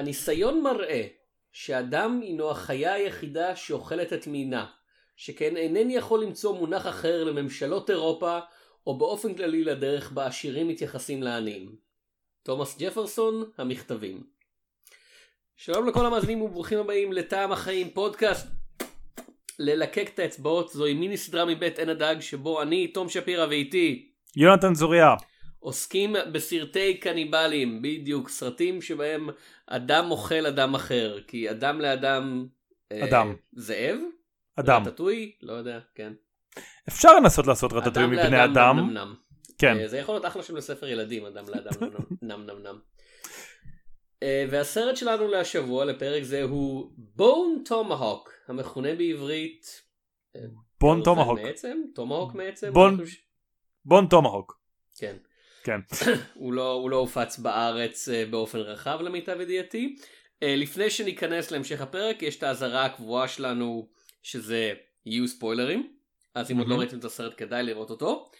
הניסיון מראה שאדם הינו החיה היחידה שאוכלת את מינה, שכן אינני יכול למצוא מונח אחר לממשלות אירופה או באופן כללי לדרך בה עשירים מתייחסים לעניים. תומאס ג'פרסון, המכתבים. שלום לכל המאזינים וברוכים הבאים לטעם החיים, פודקאסט ללקק את האצבעות. זוהי מיני סדרה מבית אין הדג שבו אני, תום שפירא, ואיתי יונתן זוריה עוסקים בסרטי קניבלים, בדיוק, סרטים שבהם אדם אוכל אדם אחר, כי אדם לאדם זאב? אדם. רטטוי? לא יודע, כן. אפשר לנסות לעשות רטטוי מבני אדם. אדם לאדם, כן. זה יכול להיות אחלה שם לספר ילדים, אדם לאדם, נם. והסרט שלנו להשבוע, לפרק זה, הוא בון טומהוק, המכונה בעברית... בון טומהוק. טומהוק מעצם? בון טומהוק. כן. כן. הוא לא הופץ בארץ באופן רחב למיטב ידיעתי. לפני שניכנס להמשך הפרק, יש את האזהרה הקבועה שלנו שזה יהיו ספוילרים, אז אם עוד לא ראיתם את הסרט כדאי לראות אותו.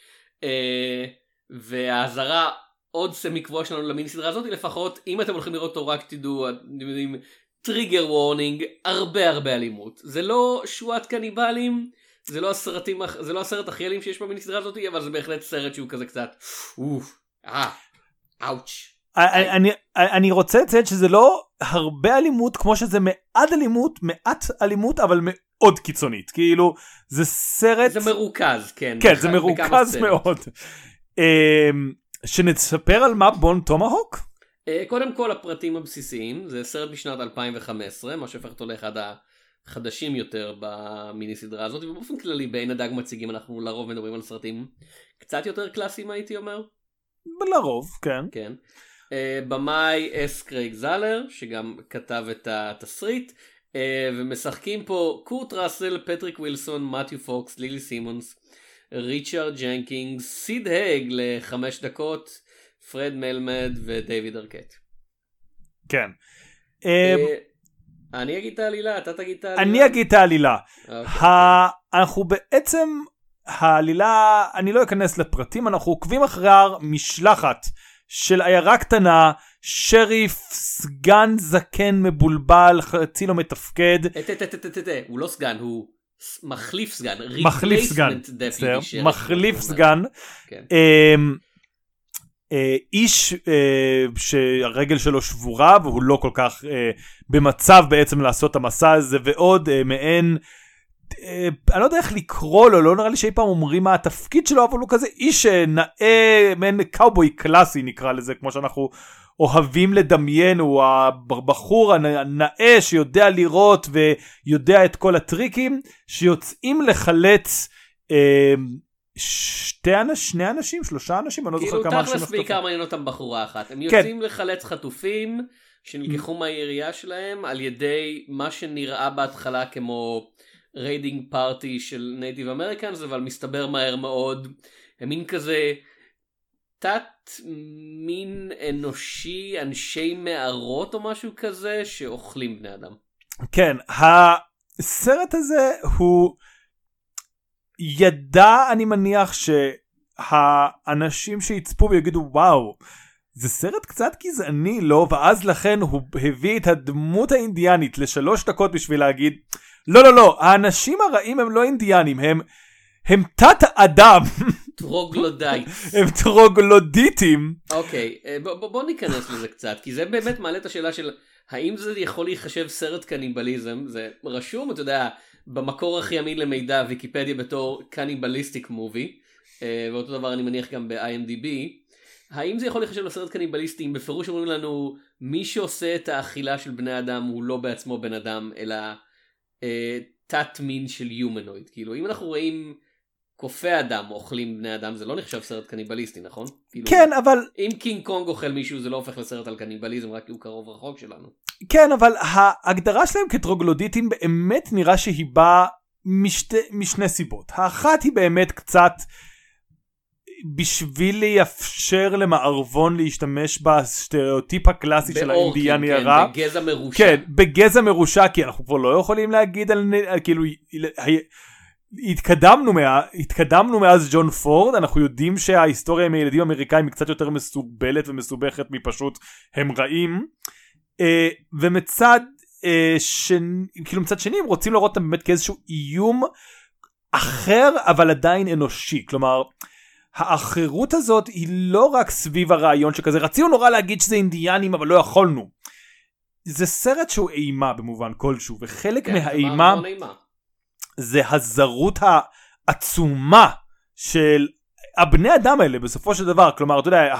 והאזהרה עוד סמי קבועה שלנו למיני סדרה הזאת, לפחות אם אתם הולכים לראות אותו רק תדעו, אתם יודעים, טריגר וורנינג, הרבה אלימות. זה לא שואת קניבלים, זה לא הסרט הכי אלים שיש במיני סדרה הזאת, אבל זה בהחלט סרט שהוא כזה קצת אאוץ'. אני רוצה לציין שזה לא הרבה אלימות כמו שזה מעט אלימות אבל מאוד קיצונית, כאילו זה סרט, זה מרוכז, כן זה מרוכז מאוד. שנספר על מה בון טומהוק? קודם כל הפרטים הבסיסיים, זה סרט משנת 2015, מה שהפך אותו לאחד חדשים יותר במיני סדרה הזאת, ובאופן כללי בעין הדג מציגים, אנחנו לרוב מדברים על סרטים קצת יותר קלאסיים הייתי אומר. לרוב, כן. במאי S. Craig Zahler, שגם כתב את התסריט, ומשחקים פה קורט רסל, פטריק וילסון, מתיו פוקס, לילי סימונס, ריצ'רד ג'נקינס, סיד הייג ל5 דקות, פרד מלמד ודייוויד ארקט. כן. אני אגיד את העלילה, אתה תגיד את העלילה. אני אגיד את העלילה. אנחנו בעצם, העלילה, אני לא אכנס לפרטים, אנחנו עוקבים אחרי משלחת של עיירה קטנה, שריף, סגן זקן מבולבל, חצי לא מתפקד. הוא לא סגן, הוא מחליף סגן. מחליף סגן. איש שהרגל שלו שבורה והוא לא כל כך במצב בעצם לעשות את המסע הזה, ועוד מעין, אני לא יודע איך לקרוא לו, לא נראה לי שאי פעם אומרים מה התפקיד שלו, אבל הוא כזה איש נאה, מעין קאובוי קלאסי נקרא לזה, כמו שאנחנו אוהבים לדמיין. הוא הבחור הנאה שיודע לראות ויודע את כל הטריקים, שיוצאים לחלץ שלושה אנשים, אני לא זוכר כמה אנשים. כאילו תכלס בעיקר מעניין אותם בחורה אחת. הם יוצאים לחלץ חטופים שנלקחו מהעירייה שלהם על ידי מה שנראה בהתחלה כמו ריידינג פארטי של נייטיב אמריקאנס, אבל מסתבר מהר מאוד הם מין כזה תת מין אנושי, אנשי מערות או משהו כזה שאוכלים בני אדם. כן, הסרט הזה הוא ידע, אני מניח שהאנשים שיצפו ויגידו וואו זה סרט קצת גזעני, לא? ואז לכן הוא הביא את הדמות האינדיאנית ל3 דקות בשביל להגיד לא, האנשים הרעים הם לא אינדיאנים, הם תת אדם, טרוגלודייט. הם טרוגלודיטים. אוקיי, בוא ניכנס לזה קצת, כי זה באמת מעלה את השאלה של האם זה יכול להיחשב סרט קניבליזם. זה רשום, אתה יודע, במקור הכי אמין למידע, ויקיפדיה, בתור קניבליסטיק מובי, ואותו דבר אני מניח גם ב-IMDb. האם זה יכול להיחשב לסרט קניבליסטי? אם בפירוש אומרים לנו, מי שעושה את האכילה של בני אדם הוא לא בעצמו בן אדם, אלא תת מין של יומנויד. כאילו, אם אנחנו רואים קופי אדם אוכלים בני אדם, זה לא נחשב סרט קניבליסטי, נכון? כן, אבל... אם קינג קונג אוכל מישהו, זה לא הופך לסרט על קניבליזם, רק הוא קרוב רחוק שלנו. כן, אבל ההגדרה שלהם כטרוגלודיטים באמת נראה שהיא באה משני סיבות. האחת היא באמת קצת בשביל לאפשר למערבון להשתמש בסטריאוטיפ הקלאסי של האינדיאני הרע. כן, בגזע מרושע. כן, בגזע מרושע, כי אנחנו כבר לא יכולים להגיד על... כאילו... התקדמנו מאז ג'ון פורד, אנחנו יודעים שההיסטוריה עם הילדים האמריקאים היא קצת יותר מסובלת ומסובכת מפשוט הם רעים. ומצד כאילו מצד שני הם רוצים לראות אותם באמת כאיזשהו איום אחר אבל עדיין אנושי, כלומר האחרות הזאת היא לא רק סביב הרעיון שכזה, רצינו נורא להגיד שזה אינדיאנים אבל לא יכולנו, זה סרט שהוא אימה במובן כלשהו, וחלק מהאימה זה הזרות העצומה של הבני אדם האלה בסופו של דבר, כלומר אתה יודע,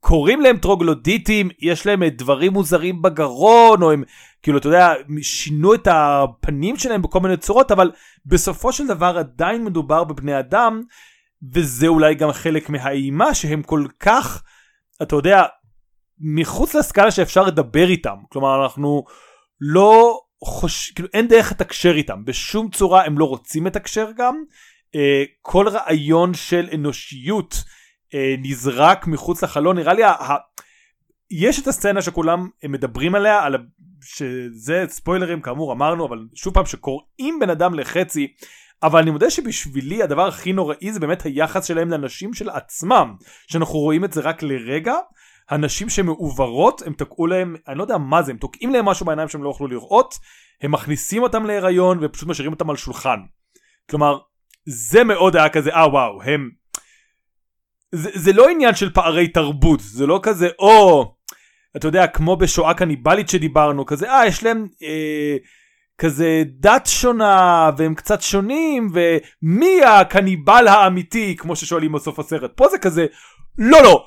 קוראים להם טרוגלודיטים, יש להם דברים מוזרים בגרון, או הם, כאילו, אתה יודע, שינו את הפנים שלהם בכל מיני צורות, אבל בסופו של דבר עדיין מדובר בבני אדם, וזה אולי גם חלק מהאימה, שהם כל כך, אתה יודע, מחוץ לסקאלה שאפשר לדבר איתם, כלומר, אנחנו לא כאילו, אין דרך לתקשר איתם, בשום צורה הם לא רוצים לתקשר גם, כל רעיון של אנושיות, נזרק מחוץ לחלון. נראה לי יש את הסצנה שכולם מדברים עליה, שזה ספוילרים כאמור אמרנו, אבל שוב פעם שקוראים בן אדם לחצי, אבל אני מודה שבשבילי הדבר הכי נוראי זה באמת היחס שלהם לאנשים של עצמם, שאנחנו רואים את זה רק לרגע, הנשים שמעוברות, הם תקעו להם, אני לא יודע מה זה, הם תוקעים להם משהו בעיניים שהם לא יכלו לראות, הם מכניסים אותם להיריון ופשוט משאירים אותם על שולחן, כלומר זה מאוד היה כזה, וואו, הם זה לא עניין של פערי תרבות, זה לא כזה, או, אתה יודע, כמו בשואה קניבלית שדיברנו, כזה, יש להם כזה דת שונה, והם קצת שונים, ומי הקניבל האמיתי, כמו ששואלים בסוף הסרט, פה זה כזה, לא,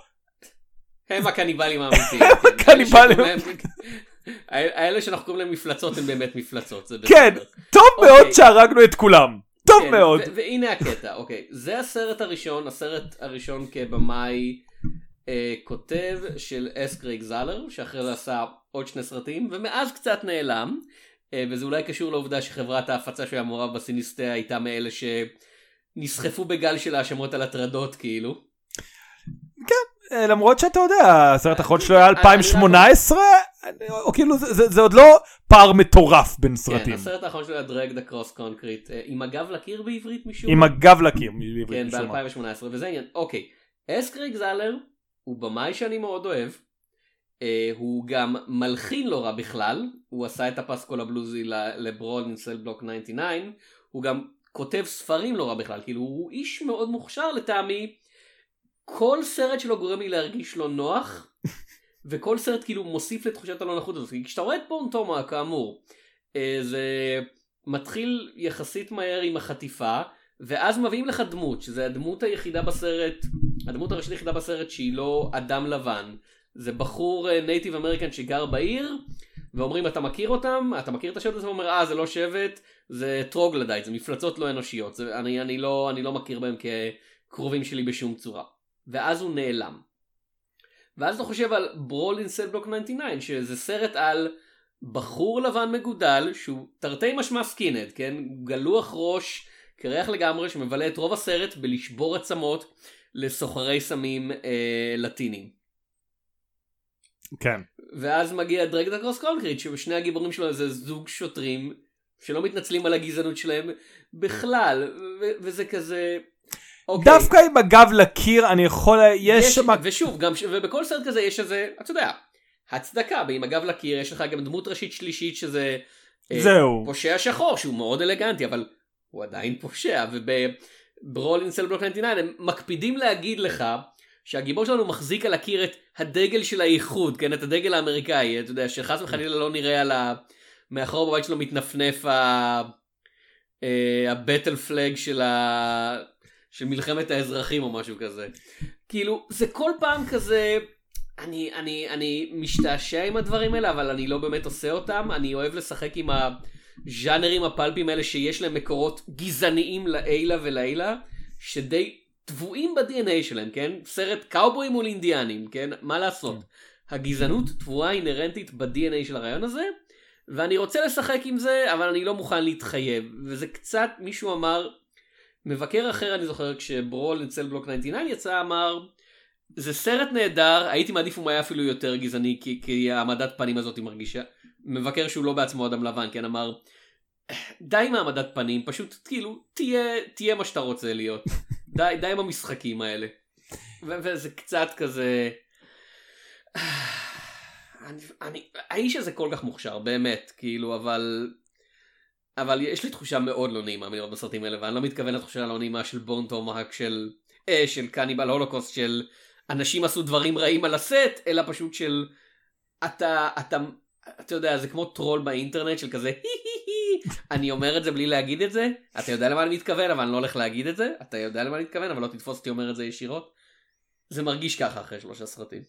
הם הקניבלים האמיתיים, הם הקניבלים, האלה שאנחנו קוראים להם מפלצות, הם באמת מפלצות, כן, טוב מאוד שהרגנו את כולם, טוב כן, מאוד. והנה הקטע, אוקיי. זה הסרט הראשון, כבמאי כותב של S. Craig Zahler, שאחרי זה עשה עוד שני סרטים, ומאז קצת נעלם, וזה אולי קשור לעובדה שחברת ההפצה שהיה מעורב בסיניסטיה הייתה מאלה שנסחפו בגל של האשמות על הטרדות, כאילו. כן, למרות שאתה יודע, הסרט האחרון שלו היה 2018, או כאילו זה עוד לא פער מטורף בין סרטים. כן, הסרט האחרון שלו היה Dragged Across Concrete, עם הגב לקיר בעברית משום. עם הגב לקיר בעברית משום. כן, ב-2018, וזה עניין. אוקיי, S. Craig Zahler הוא במאי שאני מאוד אוהב, הוא גם מלחין לא רע בכלל, הוא עשה את הפסקול הבלוזי לברול in Cell Block 99, הוא גם כותב ספרים לא רע בכלל, כאילו הוא איש מאוד מוכשר לטעמי, כל סרט שלו גורם לי להרגיש לא נוח, וכל סרט כאילו מוסיף לתחושת הלא נחות הזאת, כי כשאתה רואה את בון טומהאק כאמור, זה מתחיל יחסית מהר עם החטיפה, ואז מביאים לך דמות, שזה הדמות היחידה בסרט, הדמות הראשית היחידה בסרט שהיא לא אדם לבן, זה בחור נייטיב אמריקן שגר בעיר, ואומרים אתה מכיר אותם, אתה מכיר את השבט הזה, ואומר זה לא שבט, זה טרוגלדייט, זה מפלצות לא אנושיות, זה, אני לא מכיר בהם כקרובים שלי בשום צורה, ואז הוא נעלם. ואז אתה חושב על ברול אין סל בלוק 99, שזה סרט על בחור לבן מגודל, שהוא תרתי משמע סקינד, כן? גלוח ראש, קרח לגמרי, שמבלה את רוב הסרט בלשבור עצמות לסוחרי סמים לטינים. כן. ואז מגיע דרגד אקרוס קונקריט, שבשני הגיבורים שלו זה זוג שוטרים, שלא מתנצלים על הגזענות שלהם בכלל, וזה כזה... דווקא עם הגב לקיר אני יכול, יש שם... ושוב, ובכל סרט כזה יש איזה, אתה יודע, הצדקה, ועם הגב לקיר יש לך גם דמות ראשית שלישית שזה... זהו. פושע שחור, שהוא מאוד אלגנטי, אבל הוא עדיין פושע, וברול אין סל בלוק 99 הם מקפידים להגיד לך שהגיבור שלנו מחזיק על הקיר את הדגל של האיחוד, כן, את הדגל האמריקאי, אתה יודע, שחס וחלילה לא נראה על ה... מאחור בבית שלו מתנפנף הבטל פלג של ה... של מלחמת האזרחים או משהו כזה. כאילו, זה כל פעם כזה, אני משתעשע עם הדברים האלה, אבל אני לא באמת עושה אותם. אני אוהב לשחק עם הז'אנרים הפלפים האלה, שיש להם מקורות גזעניים לעילה ולעילה, שדי טבועים ב-DNA שלהם, כן? סרט קאובויים מול אינדיאנים, כן? מה לעשות? הגזענות טבועה אינרנטית ב-DNA של הרעיון הזה, ואני רוצה לשחק עם זה, אבל אני לא מוכן להתחייב. וזה קצת, מישהו אמר, מבקר אחר אני זוכר כשברול אין סל בלוק 99 יצא אמר זה סרט נהדר, הייתי מעדיף הוא היה אפילו יותר גזעני כי העמדת פנים הזאת היא מרגישה, מבקר שהוא לא בעצמו אדם לבן, כן אמר די עם העמדת פנים, פשוט כאילו תהיה מה שאתה רוצה להיות, די עם המשחקים האלה, וזה קצת כזה האיש הזה כל כך מוכשר, באמת, כאילו, אבל יש לי תחושה מאוד לא נעימה מלראות בסרטים האלה, ואני לא מתכוון לתחושה לא נעימה של בון טומהאק, של קניבל הולוקוסט, של אנשים עשו דברים רעים על הסט, אלא פשוט של אתה יודע, זה כמו טרול באינטרנט של כזה, אני אומר את זה בלי להגיד את זה, אתה יודע למה אני מתכוון, אבל אני לא הולך להגיד את זה, אתה יודע למה אני מתכוון, אבל לא תתפוס אותי אומר את זה ישירות. זה מרגיש ככה אחרי 3 סרטים.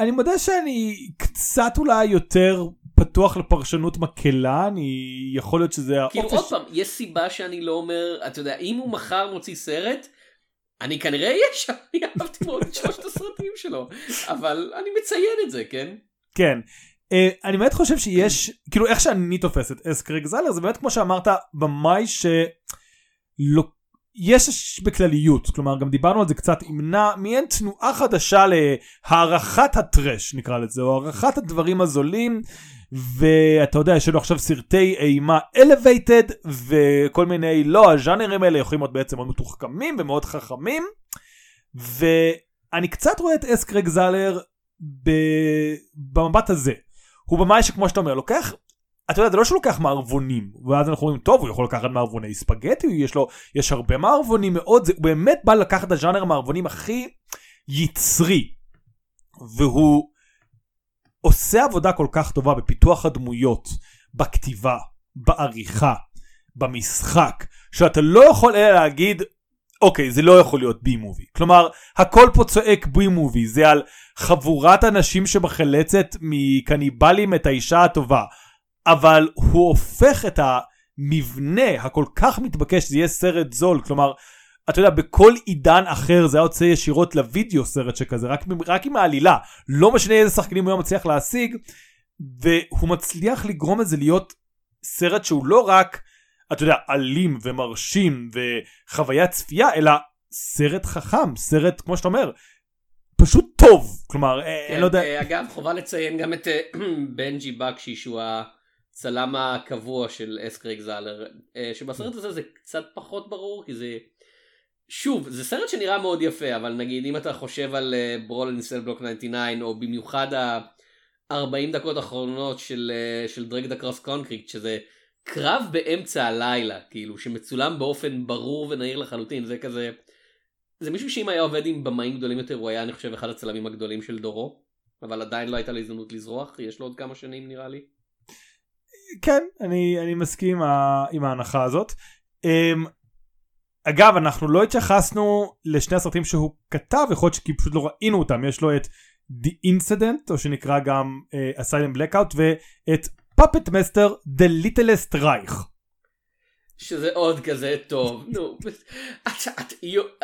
אני מודה שאני קצת אולי יותר פתוח לפרשנות מקלה, אני יכול להיות שזה... כאילו עוד פעם, יש סיבה שאני לא אומר, אתה יודע, אם הוא מחר מוציא סרט, אני כנראה יש, אני אהבתי מאוד את 3 הסרטים שלו, אבל אני מציין את זה, כן? כן, אני באמת חושב שיש, כאילו איך שאני תופס את אס קרייג זהלר, זה באמת כמו שאמרת במאי שיש בכלליות, כלומר גם דיברנו על זה קצת, ימנע מעין תנועה חדשה להערכת הטרש נקרא לזה, או הערכת הדברים הזולים, ואתה יודע, יש לנו עכשיו סרטי אימה elevated, וכל מיני, לא, הז'אנרים האלה יכולים להיות בעצם מאוד מתוחכמים ומאוד חכמים, ואני קצת רואה את אס קרייג זהלר, במבט הזה הוא במאי שכמו שאתה אומר לוקח, אתה יודע, זה לא שהוא לוקח מערבונים ואז אנחנו אומרים טוב, הוא יכול לקחת מערבוני ספגטי, יש הרבה מערבונים מאוד, הוא באמת בא לקחת את הז'אנר המערבונים הכי יצרי, והוא עושה עבודה כל כך טובה בפיתוח הדמויות, בכתיבה, בעריכה, במשחק, שאתה לא יכול אלא להגיד אוקיי, זה לא יכול להיות בי-מובי. כלומר, הכל פה צועק בי-מובי. זה על חבורת אנשים שמחלצת מקניבלים את האישה הטובה. אבל הוא הופך את המבנה הכל כך מתבקש, זה יהיה סרט זול. כלומר, אתה יודע, בכל עידן אחר זה היה יוצא ישירות לוידאו סרט שכזה, רק עם העלילה. לא משנה איזה שחקנים הוא היה מצליח להשיג, והוא מצליח לגרום את זה להיות סרט שהוא לא רק... אתה יודע, אלים ומרשים וחוויית צפייה, אלא סרט חכם, סרט, כמו שאתה אומר, פשוט טוב. כלומר, אני לא יודע... אגב, חובה לציין גם את בנג'י בקשי, שהוא הצלם הקבוע של אס קרייג זהלר, שבסרט הזה זה קצת פחות ברור, כי זה... שוב, זה סרט שנראה מאוד יפה, אבל נגיד, אם אתה חושב על Brawl in Cell Block 99, או במיוחד ה-40 דקות האחרונות של Dragged Across Concrete, שזה... קרב באמצע הלילה, כאילו, שמצולם באופן ברור ונהיר לחלוטין, זה כזה, זה מישהו שאם היה עובד עם במאים גדולים יותר, הוא היה, אני חושב, אחד הצלמים הגדולים של דורו, אבל עדיין לא הייתה לי הזדמנות לזרוח, יש לו עוד כמה שנים נראה לי. כן, אני מסכים עם ההנחה הזאת. אגב, אנחנו לא התייחסנו לשני הסרטים שהוא כתב, יכול להיות שכי פשוט לא ראינו אותם, יש לו את The Incident, או שנקרא גם Asylum Blackout, ואת Puppet Master The Littlest Reich. שזה עוד כזה טוב. נו,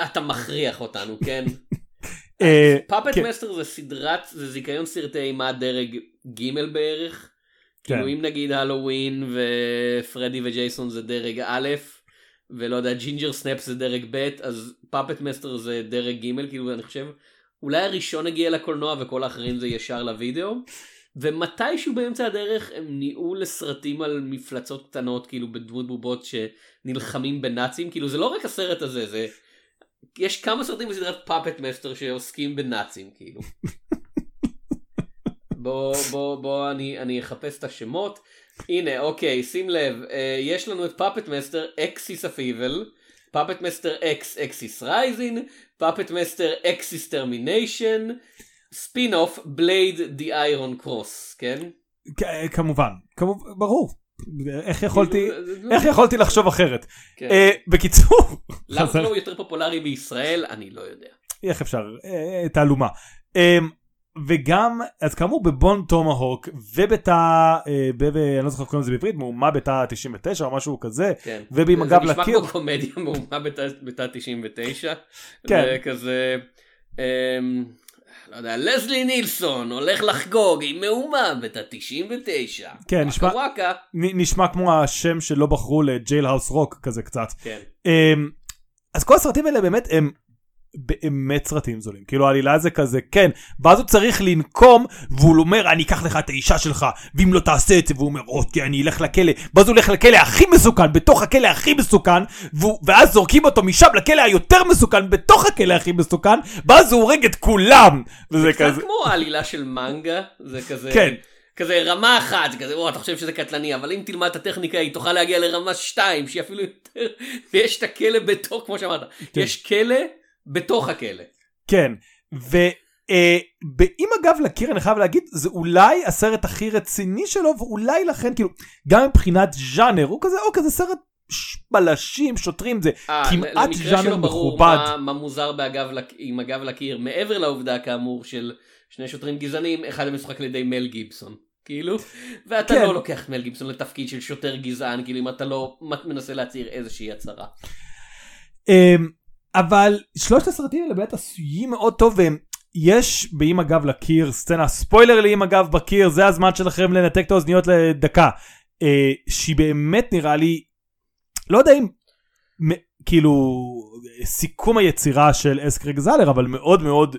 אתה מכריח אותנו, כן? Puppet Master זה סדרת, זה זיכיון סרטי מה דרג ג' בערך. כאילו אם נגיד הלווין ופרדי וג'ייסון זה דרג א', ולא יודע, ג'ינג'ר סנאפ זה דרג ב', אז Puppet Master זה דרג ג', כאילו אני חושב, אולי הראשון הגיע לקולנוע וכל האחרים זה ישר לוידאו. ומתישהו באמצע הדרך הם ניעו לסרטים על מפלצות קטנות, כאילו בדמות בובות שנלחמים בנאצים, כאילו זה לא רק הסרט הזה, זה... יש כמה סרטים בסדרת פאפט מאסטר שעוסקים בנאצים, כאילו. בוא, אני אחפש את השמות. הנה, אוקיי, שים לב, יש לנו את פאפט מאסטר אקסיס אפיבל, פאפט מאסטר אקס אקסיס רייזינג, פאפט מאסטר אקסיס טרמיניישן, ספין אוף, בלייד די איירון קרוס, כן? כמובן, ברור. איך יכולתי לחשוב אחרת? בקיצור. למה זה לא יותר פופולרי בישראל? אני לא יודע. איך אפשר? תעלומה. וגם, אז כאמור, בבון טומהאוק, ובתא, אני לא זוכר קוראים לזה בעברית, מהומה בתא 99 או משהו כזה, ובמגב לקיר. זה נשמע כמו קומדיה, מהומה בתא 99. כן. כזה... לא יודע, לזלי נילסון הולך לחגוג עם מאומה ב-99. כן, נשמע כמו השם שלא בחרו לג'ייל האוס רוק כזה קצת. כן. אז כל הסרטים האלה באמת הם באמת סרטים זולים. כאילו העלילה זה כזה, כן, ואז הוא צריך לנקום, והוא אומר, אני אקח לך את האישה שלך, ואם לא תעשה את זה, והוא אומר, אוקיי, אני אלך לכלא, ואז הוא הולך לכלא הכי מסוכן, בתוך הכלא הכי מסוכן, ואז זורקים אותו משם לכלא היותר מסוכן, בתוך הכלא הכי מסוכן, ואז הוא הורג את כולם. זה קצת כמו העלילה של מנגה, זה כזה... כן. כזה רמה אחת, כזה, אתה חושב שזה קטלני, אבל אם תלמד את הטכניקה, היא תוכל להגיע לרמה 2, שהיא אפילו יותר, ויש את הכלא בתוך, כמו שאמרת, יש כלא בתוך הכלא. כן, ואם אגב לקיר, אני חייב להגיד, זה אולי הסרט הכי רציני שלו, ואולי לכן, כאילו, גם מבחינת ז'אנר, הוא כזה, או כזה סרט בלשים, שוטרים, זה כמעט ז'אנר מכובד. מה מוזר עם אגב לקיר, מעבר לעובדה כאמור של שני שוטרים גזענים, אחד המשוחק לידי מל גיבסון, כאילו, ואתה כן. לא לוקח מל גיבסון לתפקיד של שוטר גזען, כאילו אם אתה לא מנסה להצעיר איזושהי הצהרה. אבל שלושת הסרטים האלה באמת עשויים מאוד טוב, והם יש באם אגב לקיר סצנה, ספוילר לאם אגב בקיר, זה הזמן שלכם לנתק את האוזניות לדקה, שהיא באמת נראה לי, לא יודע אם, כאילו, סיכום היצירה של אס. קרייג זהלר, אבל מאוד מאוד,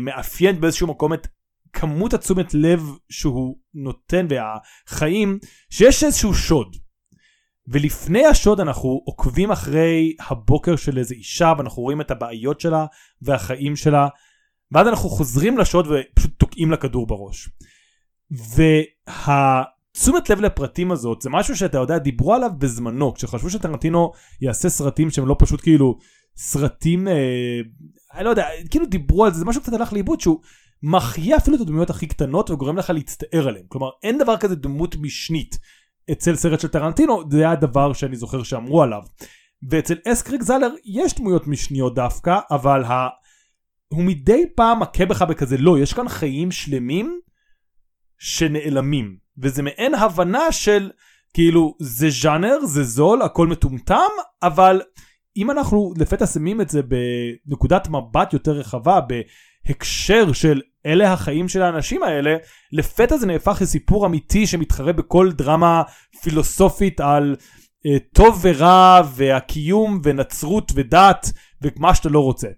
מאפיין באיזשהו מקום את כמות עצומת לב שהוא נותן והחיים שיש איזשהו שוד, ולפני השוד אנחנו עוקבים אחרי הבוקר של איזו אישה ואנחנו רואים את הבעיות שלה והחיים שלה, ואז אנחנו חוזרים לשוד ופשוט תוקעים לכדור בראש. והתשומת לב לפרטים הזאת זה משהו שאתה יודע דיברו עליו בזמנו כשחשבו שטרנטינו יעשה סרטים שהם לא פשוט כאילו סרטים, אני לא יודע, כאילו דיברו על זה, זה משהו קצת הלך לאיבוד, שהוא מחיה אפילו את הדמויות הכי קטנות, וגורם לך להצטער עליהם, כלומר, אין דבר כזה דמות משנית, אצל סרט של טרנטינו, זה היה הדבר שאני זוכר שאמרו עליו, ואצל אס. קרייג זהלר, יש דמויות משניות דווקא, אבל הוא מדי פעם מכה בך בכזה, לא, יש כאן חיים שלמים, שנעלמים, וזה מעין הבנה של, כאילו, זה ז'אנר, זה זול, הכל מטומטם, אבל אם אנחנו לפתע שמים את זה בנקודת מבט יותר רחבה, בהקשר של אלה החיים של האנשים האלה, לפתע זה נהפך לסיפור אמיתי שמתחרה בכל דרמה פילוסופית על טוב ורע, והקיום ונצרות ודת, ומה שאתה לא רוצה.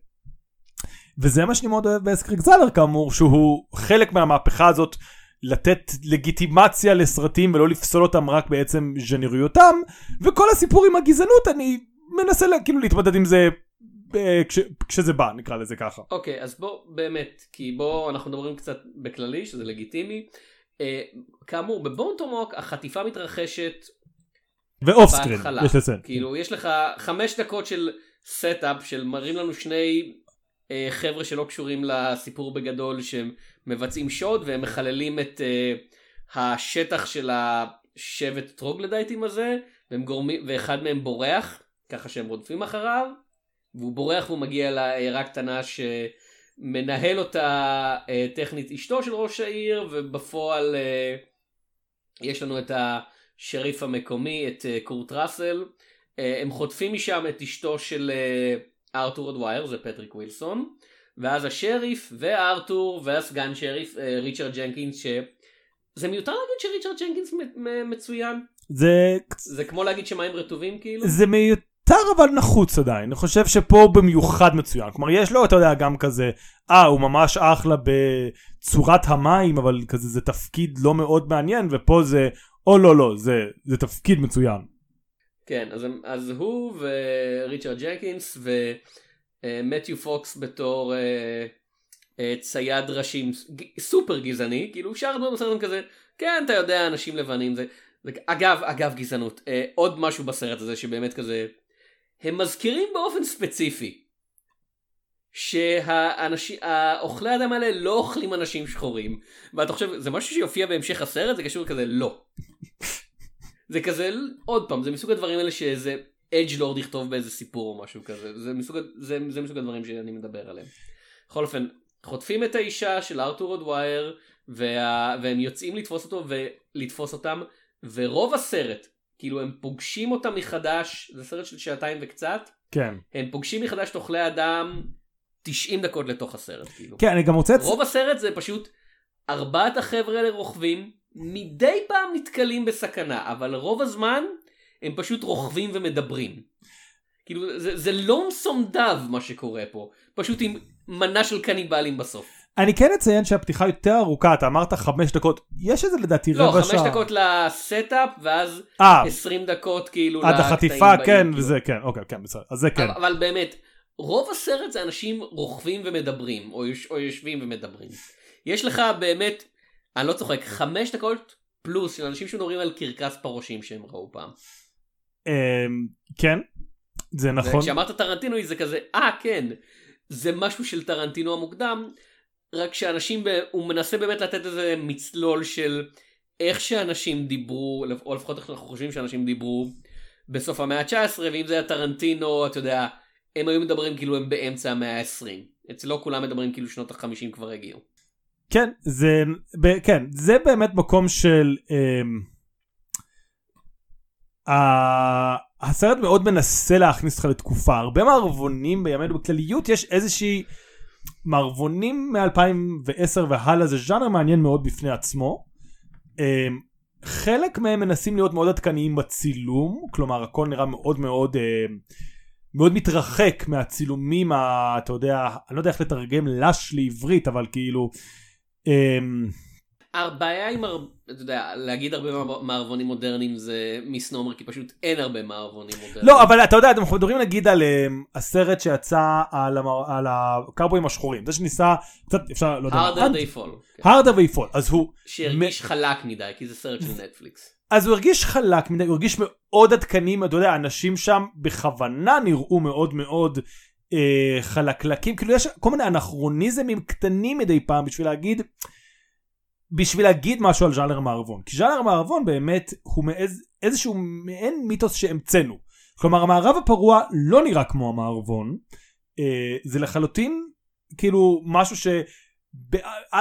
וזה מה שאני מאוד אוהב באס. קרייג זהלר כאמור, שהוא חלק מהמהפכה הזאת, לתת לגיטימציה לסרטים ולא לפסול אותם רק בעצם ז'נריותם, וכל הסיפור עם הגזענות אני מנסה כאילו להתמודד עם זה כשזה בא, נקרא לזה ככה. אוקיי, אז בוא באמת, כי בוא אנחנו מדברים קצת בכללי, שזה לגיטימי. כאמור, בבון טומהאוק החטיפה מתרחשת ואוף סקרין, יש לסן. כאילו, יש לך 5 דקות של סט-אפ, של מראים לנו שני חבר'ה שלא קשורים לסיפור בגדול, שהם מבצעים שוד והם מחללים את השטח של השבט טרוגלדייטים הזה, ואחד מהם בורח, ככה שהם רודפים אחריו, והוא בורח והוא מגיע לעיירה קטנה שמנהל אותה טכנית אשתו של ראש העיר, ובפועל יש לנו את השריף המקומי, את קורט רסל, הם חוטפים משם את אשתו של ארתור אדווייר, זה פטריק ווילסון, ואז השריף והארתור והסגן שריף ריצ'רד ג'נקינס, שזה מיותר להגיד שריצ'רד ג'נקינס מצוין, זה כמו להגיד שמים רטובים כאילו? זה מיותר אבל נחוץ עדיין, אני חושב שפה במיוחד מצוין, כלומר יש לו, אתה יודע, גם כזה, הוא ממש אחלה בצורת המים, אבל כזה זה תפקיד לא מאוד מעניין, ופה זה, לא, זה תפקיד מצוין. כן, אז הוא וריצ'רד ג'נקינס ומתיו פוקס בתור צייד ראשים סופר גזעני, כאילו שאר דברים בסרטים כזה, כן, אתה יודע, אנשים לבנים זה, אגב גזענות, עוד משהו בסרט הזה שבאמת כזה, הם מזכירים באופן ספציפי שהאוכלי אדם האלה לא אוכלים אנשים שחורים, ואתה חושב, זה משהו שיופיע בהמשך הסרט? זה קשור כזה, לא. זה כזה, עוד פעם, זה מסוג הדברים האלה שזה אג'לורד יכתוב באיזה סיפור או משהו כזה, זה מסוג הדברים שאני מדבר עליהם. בכל אופן, חוטפים את האישה של ארתור אדווייר, והם יוצאים לתפוס אותו ולתפוס אותם, ורוב הסרט, כאילו הם פוגשים אותם מחדש, זה סרט של 2 וקצת, כן. הם פוגשים מחדש תוכלי אדם 90 דקות לתוך הסרט, כאילו. כן, אני גם רוצה... רוב הסרט זה פשוט 4 החבר'ה לרוכבים, מדי פעם נתקלים בסכנה, אבל רוב הזמן הם פשוט רוכבים ומדברים. כאילו, זה לונסום דב מה שקורה פה, פשוט עם מנה של קניבלים בסוף. אני כן אציין שהפתיחה יותר ארוכה, אתה אמרת 5 דקות, יש איזה לדעתי רבע שעה. לא, 5 דקות לסטאפ, ואז 20 דקות כאילו... עד החטיפה, כן, וזה כן, אוקיי, כן, בסדר, אז זה כן. אבל באמת, רוב הסרט זה אנשים רוכבים ומדברים, או יושבים ומדברים. יש לך באמת, אני לא צוחק, 5 דקות פלוס של אנשים שמדברים על קרקס פרושים שהם ראו פעם. כן, זה נכון. כשאמרת טרנטינו זה כזה, כן, זה משהו של טרנטינו המוקדם, רק שאנשים, הוא מנסה באמת לתת איזה מצלול של איך שאנשים דיברו, או לפחות איך אנחנו חושבים שאנשים דיברו בסוף המאה ה-19, ואם זה היה טרנטינו, אתה יודע, הם היו מדברים כאילו הם באמצע המאה ה-20. אצלו כולם מדברים כאילו שנות ה-50 כבר הגיעו. כן, זה באמת מקום של... הסרט מאוד מנסה להכניס אותך לתקופה. הרבה מערבונים בימינו בכלליות, יש איזושהי... מערבונים מ-2010 והלאה, זה ז'אנר מעניין מאוד בפני עצמו. חלק מהם מנסים להיות מאוד עדכניים בצילום, כלומר הכל נראה מאוד מאוד מאוד מתרחק מהצילומים, אתה יודע, אני לא יודע איך לתרגם לש לעברית, אבל כאילו הבעיה עם, אתה יודע, להגיד הרבה מערבונים מודרניים זה מסנומר, כי פשוט אין הרבה מערבונים מודרניים. לא, אבל אתה יודע, אתם מדברים להגיד על הסרט שיצא על הקארבויים השחורים. זה שניסה, קצת אפשר, לא יודע. Harder They Fall. Harder They Fall, אז הוא... שהרגיש חלק מדי, כי זה סרט של נטפליקס. אז הוא הרגיש חלק מדי, הוא הרגיש מאוד עדכנים, אתה יודע, אנשים שם בכוונה נראו מאוד מאוד חלקלקים. כאילו יש כל מיני אנכרוניזמים קטנים מדי פעם בשביל להגיד משהו על ז'אנר מערבון. כי ז'אנר מערבון באמת הוא איזשהו מעין מיתוס שהמצאנו. כלומר, המערב הפרוע לא נראה כמו המערבון. זה לחלוטין כאילו משהו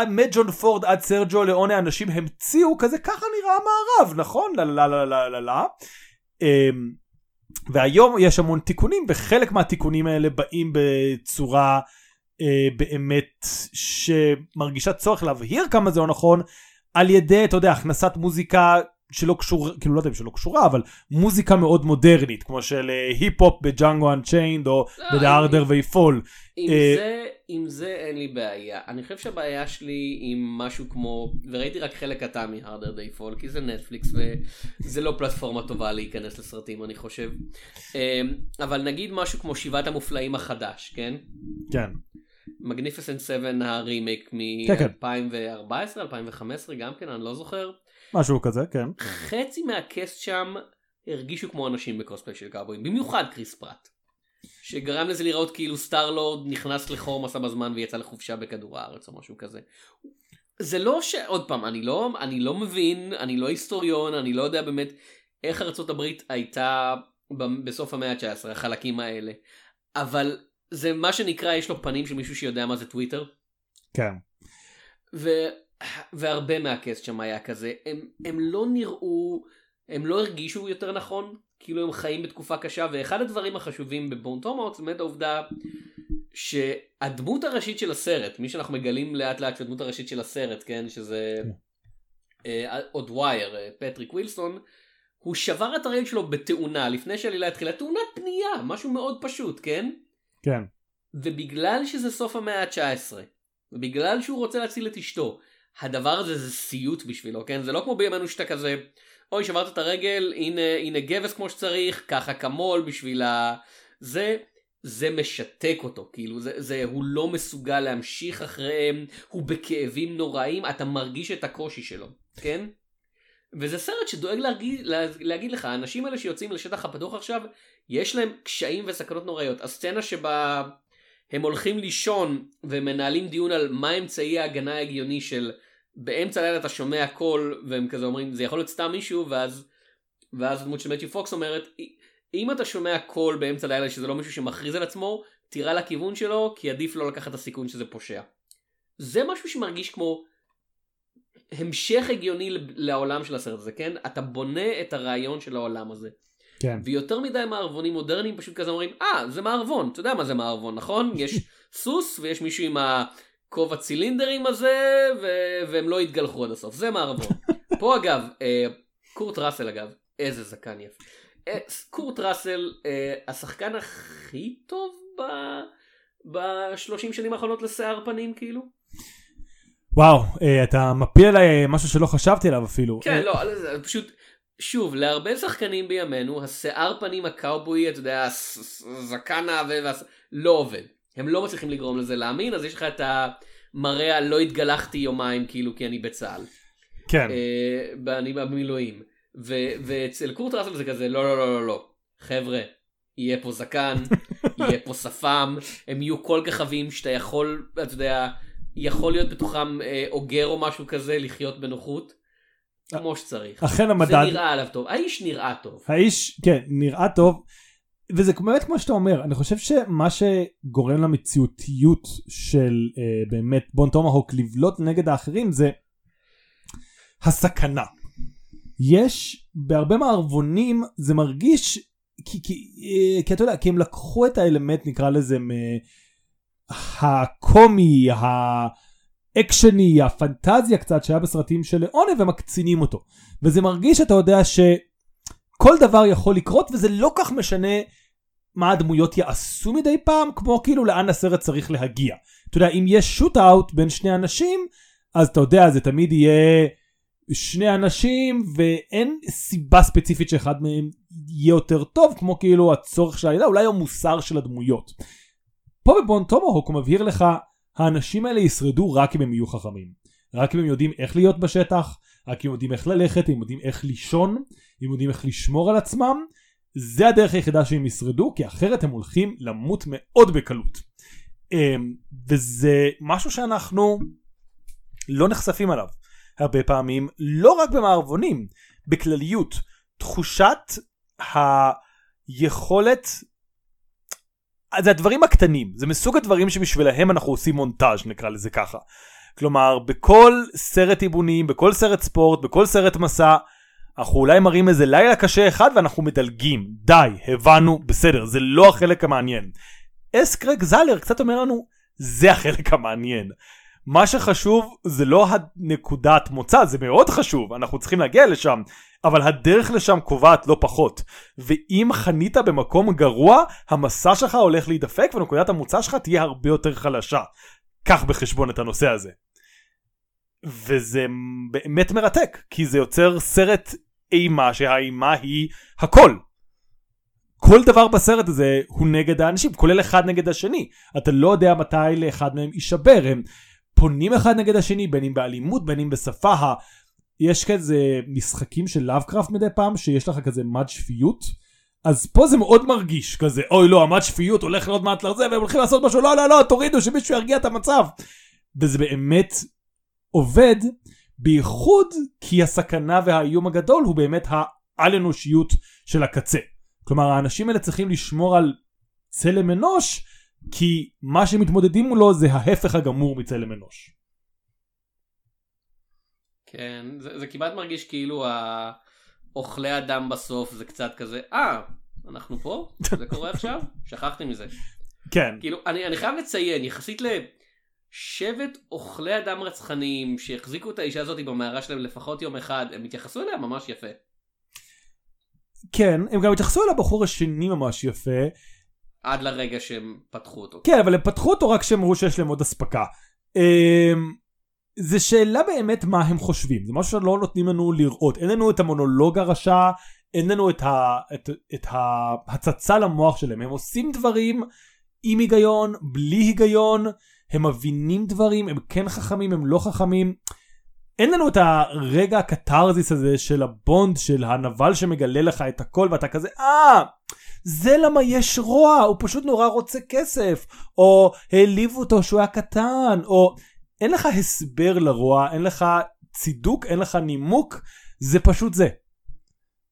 מג'ון פורד עד סרג'ו לאונה אנשים המציאו כזה, ככה נראה המערב, נכון? והיום יש המון תיקונים, וחלק מהתיקונים האלה באים בצורה... באמת שמרגישה צורך להבהיר כמה זה לא נכון, על ידי, אתה יודע, הכנסת מוזיקה שלא קשורה, כאילו לא יודע אם שלא קשורה, אבל מוזיקה מאוד מודרנית, כמו של היפ-הופ בג'אנגו אנצ'יינד, או בדארדר ויפול. עם זה אין לי בעיה. אני חושב שהבעיה שלי עם משהו כמו, וראיתי רק חלק קטן מהארדר די פול, כי זה נטפליקס, וזה לא פלטפורמה טובה להיכנס לסרטים, אני חושב. אבל נגיד משהו כמו 7 המופלאים החדש, כן? כן. Magnificent Seven, הרימייק מ-2014, 2015, גם כן, אני לא זוכר. משהו כזה, כן. חצי מהקסט שם הרגישו כמו אנשים בקוספליי של קארבויים, במיוחד קריס פרט, שגרם לזה לראות כאילו סטארלורד נכנס לחור מסע בזמן ויצא לחופשה בכדור הארץ או משהו כזה. זה לא עוד פעם, אני לא מבין, אני לא היסטוריון, אני לא יודע באמת איך ארצות הברית הייתה בסוף המאה ה-19, החלקים האלה. אבל זה מה שנקרא, יש לו פנים של מישהו שיודע מה זה טוויטר. כן. והרבה מהקסט שם היה כזה, הם לא נראו, הם לא הרגישו יותר נכון, כאילו הם חיים בתקופה קשה, ואחד הדברים החשובים בבון טומהאוק, זאת אומרת העובדה שהדמות הראשית של הסרט, מי שאנחנו מגלים לאט לאט שהדמות הראשית של הסרט, כן, שזה עוד ווייר, פטריק וילסון, הוא שבר את הרגל שלו בתאונה, לפני שהעלילה התחילה, תאונת פנייה, משהו מאוד פשוט, כן? כן. ובגלל שזה סוף המאה ה-19, ובגלל שהוא רוצה להציל את אשתו, הדבר הזה זה סיוט בשבילו, כן? זה לא כמו בימינו שאתה כזה, אוי שברת את הרגל, הנה גבס כמו שצריך, ככה כמול בשביל ה... זה משתק אותו, כאילו, הוא לא מסוגל להמשיך אחריהם, הוא בכאבים נוראים, אתה מרגיש את הקושי שלו, כן? וזה סרט שדואג להגיד לך, האנשים האלה שיוצאים לשטח הפתוח עכשיו, יש להם קשיים וסכנות נוראיות. הסצנה שבה הם הולכים לישון ומנהלים דיון על מה אמצעי ההגנה ההגיוני של באמצע לילה אתה שומע קול, והם כזה אומרים, זה יכול להיות סתם מישהו, ואז דמות של מג'י פוקס אומרת, אם אתה שומע קול באמצע לילה שזה לא מישהו שמכריז על עצמו, תירא לכיוון שלו, כי עדיף לא לקחת את הסיכון שזה פושע. זה משהו שמרגיש כמו המשך הגיוני לעולם של הסרט הזה, כן? אתה בונה את הרעיון של העולם הזה. כן. ויותר מדי מערבונים מודרניים פשוט כזה אומרים, זה מערבון, אתה יודע מה זה מערבון, נכון? יש סוס ויש מישהו עם הכובע צילינדרים הזה, והם לא יתגלחו עד הסוף, זה מערבון. פה אגב, קורט רסל אגב, איזה זקן יפה. קורט רסל, השחקן הכי טוב ב-30 שנים האחרונות לשיער פנים, כאילו. וואו, אתה מפיל עליי משהו שלא חשבתי עליו אפילו. כן, לא, פשוט, שוב, להרבה שחקנים בימינו, השיער פנים הקאובוי, אתה יודע, הזקן לא עובד. הם לא מצליחים לגרום לזה להאמין, אז יש לך את המראה, לא התגלחתי יומיים, כאילו, כי אני בצהל. כן. אני במילואים. ואצל קורט רסל זה כזה, לא, לא, לא, לא, חבר'ה, יהיה פה זקן, יהיה פה שפם, הם יהיו כל גחבים שאתה יכול, אתה יודע, יכול להיות בתוכם אוגר או משהו כזה, לחיות בנוחות, כמו שצריך. אכן המדד. זה נראה עליו טוב, האיש נראה טוב. האיש, כן, נראה טוב, וזה באמת כמו שאתה אומר, אני חושב שמה שגורם למציאותיות של באמת בון טומהאוק לבלוט נגד האחרים, זה הסכנה. יש בהרבה מערבונים, זה מרגיש, כי אתה יודע, כי הם לקחו את האלמנט, נקרא לזה, הקומי, האקשני, הפנטזיה קצת, שהיה בסרטים של לאונה, ומקצינים אותו. וזה מרגיש, אתה יודע, שכל דבר יכול לקרות, וזה לא כך משנה מה הדמויות יעשו מדי פעם, כמו כאילו לאן הסרט צריך להגיע. אתה יודע, אם יש שוט-אוט בין שני אנשים, אז אתה יודע, זה תמיד יהיה... שני אנשים, ואין סיבה ספציפית שאחד מהם יהיה יותר טוב, כמו כאילו הצורך של העלילה, אולי המוסר של הדמויות. פה בבון טומהאוק הוא מבהיר לך, האנשים האלה ישרדו רק אם הם יהיו חכמים. רק אם הם יודעים איך להיות בשטח, רק אם הם יודעים איך ללכת, אם יודעים איך לישון, אם יודעים איך לשמור על עצמם, זה הדרך היחידה שהם ישרדו, כי אחרת הם הולכים למות מאוד בקלות. וזה משהו שאנחנו לא נחשפים עליו. הרבה פעמים, לא רק במערבונים, בכלליות, תחושת היכולת, זה הדברים הקטנים, זה מסוג הדברים שבשבילהם אנחנו עושים מונטאז' נקרא לזה ככה. כלומר, בכל סרט איבונים, בכל סרט ספורט, בכל סרט מסע, אנחנו אולי מראים איזה לילה קשה אחד ואנחנו מדלגים, די, הבנו, בסדר, זה לא החלק המעניין. אס. קרייג זהלר קצת אומר לנו, זה החלק המעניין. מה שחשוב זה לא הנקודת מוצא, זה מאוד חשוב, אנחנו צריכים להגיע לשם, אבל הדרך לשם קובעת לא פחות. ואם חנית במקום גרוע, המסע שלך הולך להידפק, ונקודת המוצא שלך תהיה הרבה יותר חלשה. קח בחשבון את הנושא הזה. וזה באמת מרתק, כי זה יוצר סרט אימה, שהאימה היא הכל. כל דבר בסרט הזה הוא נגד האנשים, כולל אחד נגד השני. אתה לא יודע מתי לאחד מהם יישבר, הם... פונים אחד נגד השני, בין אם באלימות, בין אם בשפה. יש כזה משחקים של לאבקראפט מדי פעם, שיש לך כזה מד שפיות. אז פה זה מאוד מרגיש, כזה, אוי לא, המד שפיות הולך לעוד מעט לרזה, והם הולכים לעשות משהו, לא, לא, לא, תורידו, שמישהו ירגיע את המצב. וזה באמת עובד, בייחוד כי הסכנה והאיום הגדול, הוא באמת העל-אנושיות של הקצה. כלומר, האנשים האלה צריכים לשמור על צלם אנוש, כי מה שמתמודדים מולו זה ההפך הגמור מצלם אנוש. כן, זה כמעט מרגיש כאילו אוכלי אדם בסוף זה קצת כזה, אנחנו פה? זה קורה עכשיו? שכחתי מזה. כן. כאילו, אני חייב לציין, יחסית לשבט אוכלי אדם רצחניים שהחזיקו את האישה הזאת במערה שלהם לפחות יום אחד, הם התייחסו אליה ממש יפה. כן, הם גם התייחסו אל הבחור השני ממש יפה, עד לרגע שהם פתחו אותו. כן, אבל הם פתחו אותו רק שהם ראו שיש להם עוד הספקה. זה שאלה באמת מה הם חושבים. זה משהו שלא נותנים לנו לראות. אין לנו את המונולוג הרשע, אין לנו את ההצצה למוח שלהם. הם עושים דברים עם היגיון, בלי היגיון, הם מבינים דברים, הם כן חכמים, הם לא חכמים. אין לנו את הרגע הקטרזיס הזה של הבונד, של הנבל שמגלה לך את הכל, ואתה כזה, זה למה יש רוע, הוא פשוט נורא רוצה כסף, או העליבו אותו שהוא היה קטן, או אין לך הסבר לרוע, אין לך צידוק, אין לך נימוק, זה פשוט זה.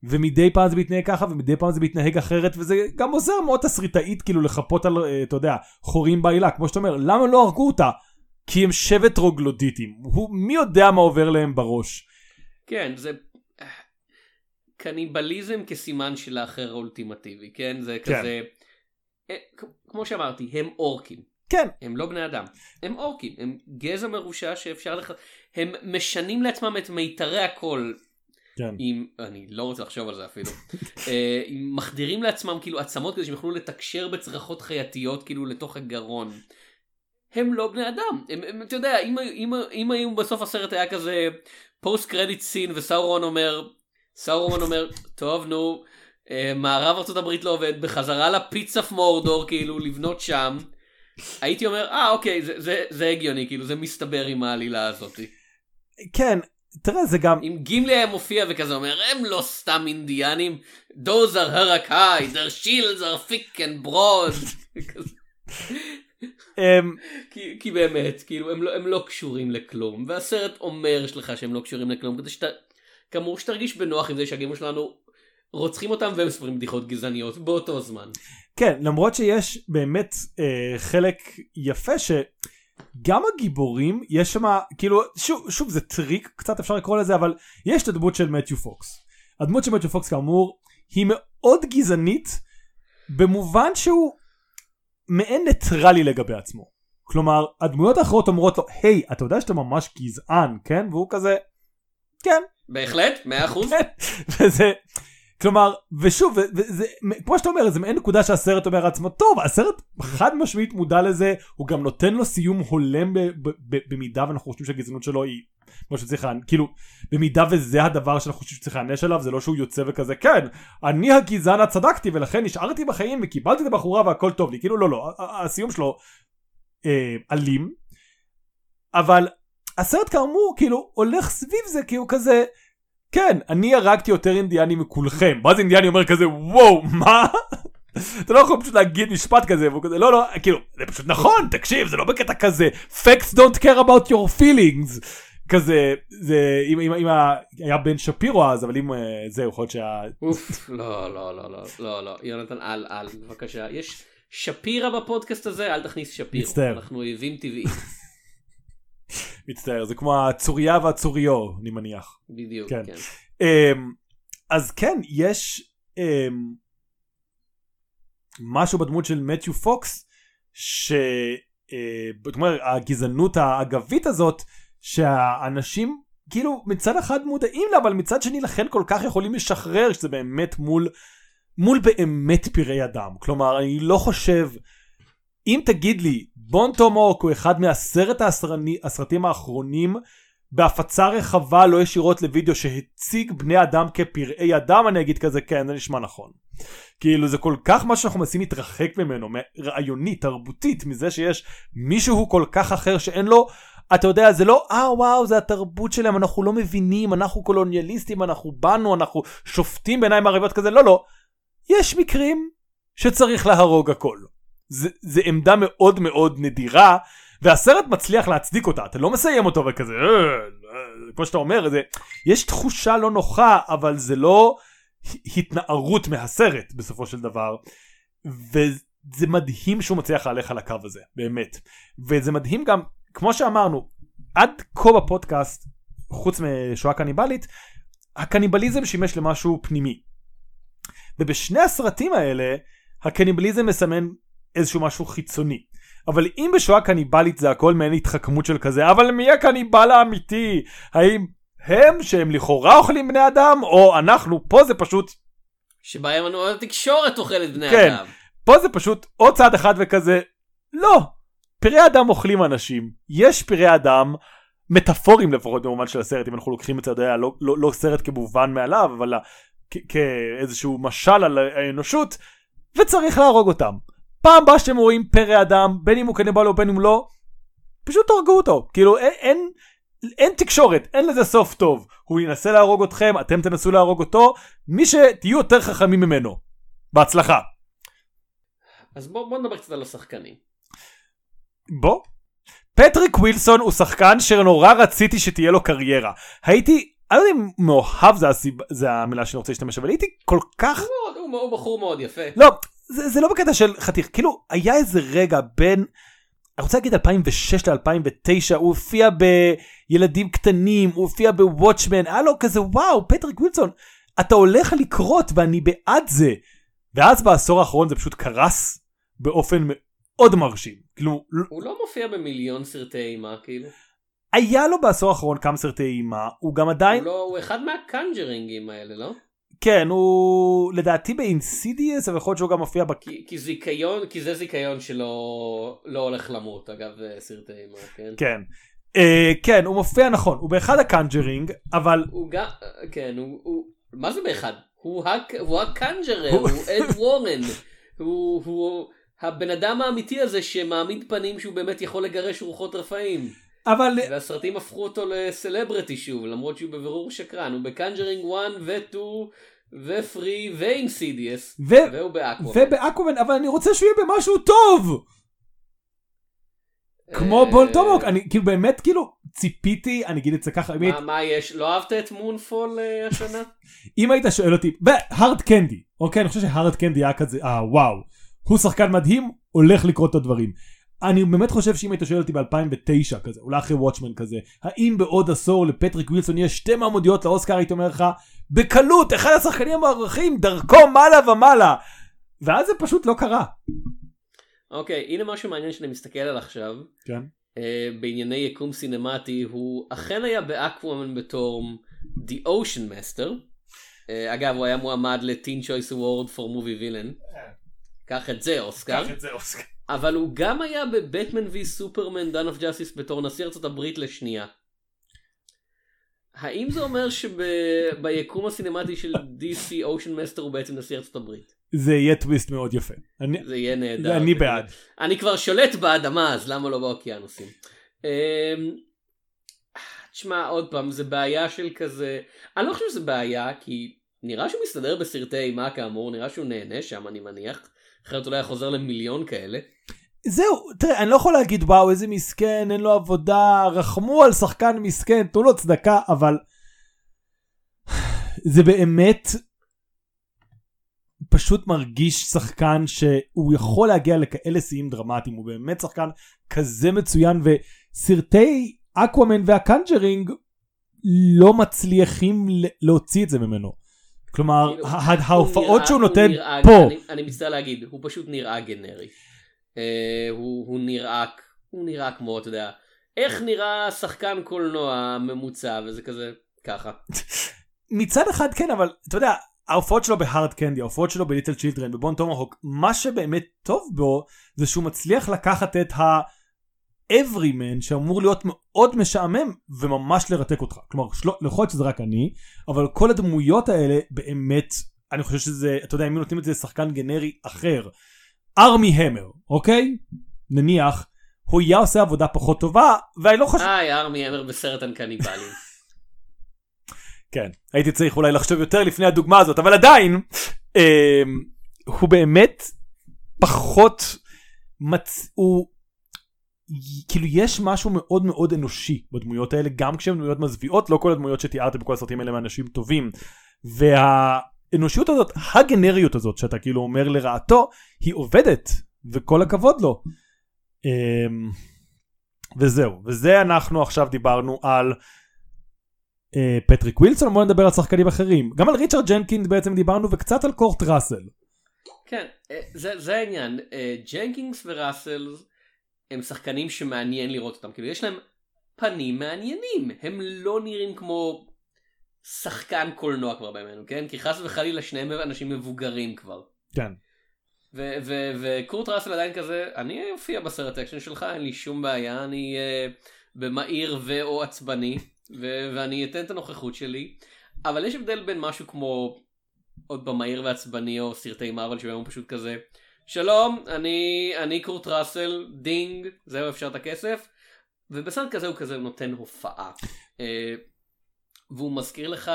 ומדי פעם זה מתנהג ככה, ומדי פעם זה מתנהג אחרת, וזה גם עוזר מאוד תסריטאית, כאילו לחפות על, אתה יודע, חורים בעילה, כמו שאתה אומר, למה לא הרגו אותה? כי הם שבט רוגלודיטים, מי יודע מה עובר להם בראש? כן, זה... קניבליזם כסימן של האחר האולטימטיבי, כן? זה כזה... כמו שאמרתי, הם אורקים. כן. הם לא בני אדם. הם אורקים, הם גזע מרושע שאפשר... הם משנים לעצמם את מיתרי הכל. אם, אני לא רוצה לחשוב על זה אפילו, אם מחדירים לעצמם כאילו עצמות כדי שהם יוכלו לתקשר בצרחות חייתיות כאילו לתוך הגרון. הם לא בני אדם. הם, אתה יודע, אם היום בסוף הסרט היה כזה פוסט קרדיט סין וסאורון אומר, טוב נו, מערב ארצות הברית לא עובד, בחזרה לפיצה מורדור כאילו לבנות שם, הייתי אומר, אוקיי, זה הגיוני, כאילו זה מסתבר עם העלילה הזאת. כן, תראה, זה גם... אם גימלי היה מופיע וכזה אומר, הם לא סתם אינדיאנים, those are harakai, their shields are thick and broad, כזה. כי באמת, כאילו, הם לא קשורים לכלום, והסרט אומר שלך שהם לא קשורים לכלום, כדי שאתה, כאמור, שתרגיש בנוח עם זה שהגימו שלנו... רוצחים אותם והם ספרים בדיחות גזעניות באותו זמן. כן, למרות שיש באמת חלק יפה שגם הגיבורים יש שם, כאילו, שוב זה טריק, קצת אפשר לקרוא לזה, אבל יש את הדמות של מתיו פוקס. הדמות של מתיו פוקס כאמור היא מאוד גזענית במובן שהוא מעין ניטרלי לגבי עצמו. כלומר, הדמויות האחרות אומרות לו, היי, אתה יודע שאתה ממש גזען, כן? והוא כזה, כן. בהחלט, 100%. כן, וזה... כלומר, ושוב, כמו שאתה אומר, זה מעין נקודה שהסרט אומר לעצמו, טוב, הסרט חד משמעית מודע לזה, הוא גם נותן לו סיום הולם במידה, ואנחנו חושבים שהגזענות שלו היא מה שצריך, כאילו, במידה וזה הדבר שאנחנו חושבים שצריך להיענש עליו, זה לא שהוא יוצא וכזה, כן, אני הגזען הצדקתי, ולכן נשארתי בחיים, וקיבלתי את הבחורה, והכל טוב לי, כאילו, לא, הסיום שלו אלים, אבל הסרט כאמור, כאילו, הולך סביב זה, כי הוא כזה... כן, אני הרגתי יותר אינדיאני מכולכם. ואז אינדיאני אומר כזה, וואו, מה? אתה לא יכול פשוט להגיד משפט כזה, והוא כזה, לא, כאילו, זה פשוט נכון, תקשיב, זה לא בקטע כזה. Facts don't care about your feelings. כזה, זה, אם היה בן שפירו אז, אבל אם זהו, יכול להיות שהיה... אוף, לא, יונתן, אל, בבקשה. יש שפירה בפודקאסט הזה, אל תכניס שפירו. מצטער. אנחנו אויבים טבעיים. מצטער, זה כמו הצוריה והצוריו, אני מניח. בדיוק, כן. אז כן, יש משהו בדמות של מתיו פוקס, שתאמר, הגזענות האגבית הזאת, שהאנשים כאילו מצד אחד מודעים לה, אבל מצד שני לכן כל כך יכולים לשחרר, שזה באמת מול באמת פירי אדם. כלומר, אני לא חושב... אם תגיד לי, בון טומהאוק הוא אחד מהסרט הסרטים האחרונים בהפצה רחבה לא ישירות לוידאו שהציג בני אדם כפראי אדם, אני אגיד כזה, כן, זה נשמע נכון. כאילו זה כל כך מה שאנחנו מנסים להתרחק ממנו, רעיונית, תרבותית, מזה שיש מישהו כל כך אחר שאין לו, אתה יודע, זה לא, וואו, זה התרבות שלהם, אנחנו לא מבינים, אנחנו קולוניאליסטים, אנחנו באנו, אנחנו שופטים בעיניים ערביות כזה, לא. יש מקרים שצריך להרוג הכל. זה עמדה מאוד מאוד נדירה, והסרט מצליח להצדיק אותה, אתה לא מסיים אותו וכזה, כמו שאתה אומר, יש תחושה לא נוחה, אבל זה לא התנערות מהסרט בסופו של דבר, וזה מדהים שהוא מצליח להלך על הקו הזה, באמת, וזה מדהים גם, כמו שאמרנו, עד כה בפודקאסט, חוץ משואה קניבלית, הקניבליזם שימש למשהו פנימי, ובשני הסרטים האלה, הקניבליזם מסמן איזשהו משהו חיצוני. אבל אם בשואה קניבלית זה הכל מעין התחכמות של כזה, אבל מי הקניבל האמיתי? האם הם שהם לכאורה אוכלים בני אדם, או אנחנו? פה זה פשוט... שבהם התקשורת אוכלת בני אדם. פה זה פשוט עוד צעד אחד וכזה, לא. פראי אדם אוכלים אנשים. יש פראי אדם, מטאפורים לפחות במובן של הסרט, אם אנחנו לוקחים את זה, לא סרט כמובן מעליו, אבל כאיזשהו משל על האנושות, וצריך להרוג אותם. פעם הבאה שאתם רואים פרא אדם, בין אם הוא קניבל או בין אם לא, פשוט תורגו אותו. כאילו, אין תקשורת, אין לזה סוף טוב. הוא ינסה להרוג אתכם, אתם תנסו להרוג אותו, מי שתהיו יותר חכמים ממנו. בהצלחה. אז בוא נדבר קצת על השחקנים. בוא. פטריק ווילסון הוא שחקן שנורא רציתי שתהיה לו קריירה. הייתי... אני לא יודע אם מאוהב זה המילה שאני רוצה להשתמש, אבל הייתי כל כך... הוא בחור מאוד יפה. לא, זה לא בקטע של חתיך. כאילו, היה איזה רגע בין... אני רוצה להגיד 2006 ל-2009, הוא הופיע בילדים קטנים, הוא הופיע בוואטשמן, היה לו כזה, וואו, פטריק ווילסון, אתה הולך לקרות ואני בעד זה. ואז בעשור האחרון זה פשוט קרס באופן מאוד מרשים. כאילו... הוא לא מופיע במיליון סרטי אימה, כאילו. היה לו בעשור האחרון כמה סרטי אימה, הוא גם עדיין... הוא אחד מהקנג'רינגים האלה, לא? כן, הוא לדעתי באינסידיאס, אבל יכול להיות שהוא גם מופיע כי זה זיכיון שלא הולך למות, אגב סרטי אימה, כן? כן. כן, הוא מופיע נכון, הוא באחד הקנג'רינג, אבל... הוא גם... כן, הוא... מה זה באחד? הוא הקנג'רר, הוא אד וורן, הוא הבן אדם האמיתי הזה שמעמיד פנים שהוא באמת יכול לגרש רוחות רפאים. אבל... והסרטים הפכו אותו לסלברטי שוב, למרות שהוא בבירור שקרן, הוא בקנג'רינג 1 ו-2 ו-3 ואינסידיאס, והוא באקוומן. ובאקוומן, אבל אני רוצה שהוא יהיה במשהו טוב! כמו בון טומהאוק, אני כאילו באמת כאילו ציפיתי, אני אגיד את זה ככה, מה יש, לא אהבת את מונפול השנה? אם היית שואל אותי, והארד קנדי, אוקיי, אני חושב שהארד קנדי היה כזה, וואו, הוא שחקן מדהים, הולך לקרות את הדברים. אני באמת חושב שאם היית שואל אותי ב-2009 כזה, אולי אחרי וואטשמן כזה, האם בעוד עשור לפטריק וילסון יש שתי מעמודיות לאוסקר, הייתי אומר לך, בקלות, אחד השחקנים המערכים, דרכו מעלה ומעלה, ואז זה פשוט לא קרה. אוקיי, הנה משהו מעניין שאני מסתכל על עכשיו. כן. בענייני יקום סינמטי, הוא אכן היה באקוומן בתור The Ocean Master. אגב, הוא היה מועמד ל-Teen Choice Award for Movie Villain. קח את זה, אוסקר. אבל הוא גם היה בבטמן וי סופרמן דן אוף ג'אסיס בתור נשיא ארצות הברית לשנייה. האם זה אומר שביקום הסינמטי של DC Ocean Master הוא בעצם נשיא ארצות הברית? זה יהיה טוויסט מאוד יפה. זה יהיה נהדר. אני בעד. אני כבר שולט באדמה, אז למה לא באוקיינוסים? תשמע, עוד פעם, זה בעיה של כזה... אני לא חושב שזה בעיה, כי נראה שהוא מסתדר בסרטי אימה כאמור, נראה שהוא נהנה שם, אני מניח. אחרת אולי חוזר למיליון כאלה. זהו, תראה, אני לא יכול להגיד, וואו, איזה מסכן, אין לו עבודה, רחמו על שחקן מסכן, תנו לו צדקה, אבל... זה באמת... פשוט מרגיש שחקן שהוא יכול להגיע לכאלה סיים דרמטיים, הוא באמת שחקן כזה מצוין, וסרטי אקוומן והקנג'רינג לא מצליחים להוציא את זה ממנו. כלומר, ההופעות שהוא נותן פה. אני מצטער להגיד, הוא פשוט נראה גנרי. הוא נראה כמו, אתה יודע, איך נראה שחקן קולנוע ממוצע, וזה כזה ככה. מצד אחד כן, אבל אתה יודע, ההופעות שלו בהארד קנדי, ההופעות שלו בליטל צ'ילדרן, בבון טומהאוק, מה שבאמת טוב בו, זה שהוא מצליח לקחת את ה-everyman, שאמור להיות מאוד משעמם, וממש לרתק אותך. כלומר, לכל שזה רק אני, אבל כל הדמויות האלה, באמת, אני חושב שזה, אתה יודע, אם נותנים את זה לשחקן גנרי אחר, ארמי המר, אוקיי? נניח, הוא היה עושה עבודה פחות טובה, ואני לא חושב... ארמי המר בסרטן קניבלים. כן, הייתי צריך אולי לחשוב יותר לפני הדוגמה הזאת, אבל עדיין, הוא באמת פחות, הוא, כאילו יש משהו מאוד מאוד אנושי בדמויות האלה, גם כשהן דמויות מזוויעות, לא כל הדמויות שתיארתי בכל הסרטים האלה מאנשים טובים, והאנושיות הזאת, הגנריות הזאת, שאתה כאילו אומר לרעתו, היא עובדת, וכל הכבוד לו. וזהו, וזה אנחנו עכשיו דיברנו על... פטריק וילסון, בוא נדבר על שחקנים אחרים. גם על ריצ'רד ג'נקינס בעצם דיברנו, וקצת על קורט ראסל. כן, זה העניין. ג'נקינס וראסל הם שחקנים שמעניין לראות אותם. כאילו יש להם פנים מעניינים. הם לא נראים כמו שחקן קולנוע כבר בימינו, כן? כי חס וחלילה שניהם אנשים מבוגרים כבר. כן. וקורט ראסל עדיין כזה, אני אופיע בסרט אקשן שלך, אין לי שום בעיה, אני במהיר ואו עצבני. ואני אתן את הנוכחות שלי, אבל יש הבדל בין משהו כמו עוד במהיר ועצבני או סרטי מרבל שבהם הוא פשוט כזה שלום, אני קורט ראסל, דינג, זהו אפשר את הכסף, ובסרט כזה הוא כזה נותן הופעה והוא מזכיר לך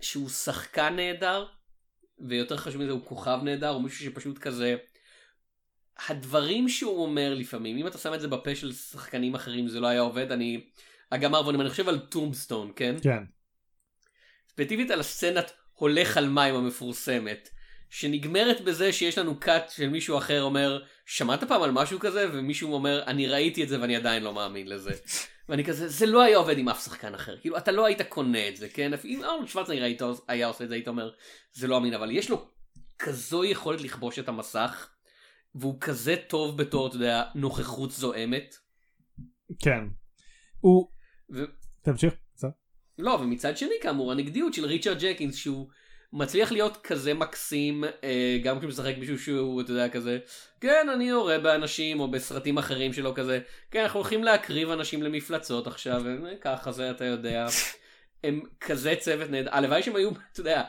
שהוא שחקן נהדר, ויותר חשוב מזה הוא כוכב נהדר, הוא מישהו שפשוט כזה הדברים שהוא אומר לפעמים, אם אתה שם את זה בפה של שחקנים אחרים, זה לא היה עובד, אני אגמר ואני חושב על טומבסטון, כן? כן. ספציפית על הסצנת הולך על מים המפורסמת, שנגמרת בזה שיש לנו קאט של מישהו אחר אומר, שמעת פעם על משהו כזה? ומישהו אומר, אני ראיתי את זה ואני עדיין לא מאמין לזה. ואני כזה, זה לא היה עובד עם אף שחקן אחר, כאילו אתה לא היית קונה את זה, כן? אם ארלד שוורצנגר היה עושה את זה, היית אומר, זה לא אמין, אבל יש לו כזו יכולת לכבוש את המסך, והוא כזה טוב בתור, אתה יודע, נוכחות זוהמת, כן. הוא... תמשיך. לא, ומצד שני כאמור, הנגדיות של ריצ'רד ג'קינס, שהוא מצליח להיות כזה מקסים, גם כשמשחק מישהו שהוא, אתה יודע, כזה, כן, אני הורא באנשים, או בסרטים אחרים שלו כזה, כן, אנחנו הולכים להקריב אנשים למפלצות עכשיו, ככה זה, אתה יודע, הם כזה צוות נהדר, הלוואי שהם היו, אתה יודע,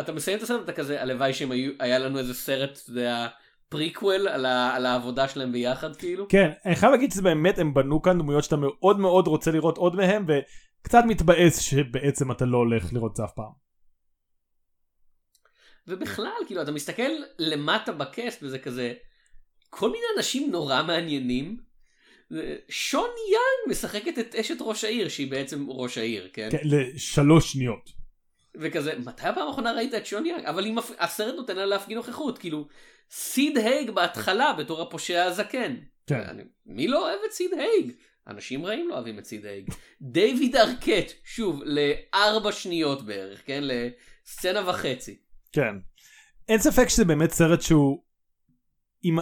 אתה מסיים את הסרט, אתה כזה, הלוואי שהם היו, היה לנו איזה סרט, אתה יודע, פריקוול על העבודה שלהם ביחד, כאילו. כן, אני חייב להגיד שזה באמת, הם בנו כאן דמויות שאתה מאוד מאוד רוצה לראות עוד מהם, וקצת מתבאס שבעצם אתה לא הולך לראות זה אף פעם. ובכלל, כאילו, אתה מסתכל למטה בקסט, וזה כזה, כל מיני אנשים נורא מעניינים. שון יאן משחקת את אשת ראש העיר, שהיא בעצם ראש העיר, כן? כן, לשלוש שניות. וכזה, מתי הפעם האחרונה ראית את שון יאן? אבל אם הסרט נותן לה להפגין נוכחות, כאילו, סיד הייג בהתחלה, בתור הפושע הזקן. כן. מי לא אוהב את סיד הייג? אנשים רעים לא אוהבים את סיד הייג. דיוויד ארקט, שוב, לארבע שניות בערך, כן? לסצנה וחצי. כן. אין ספק שזה באמת סרט שהוא עם...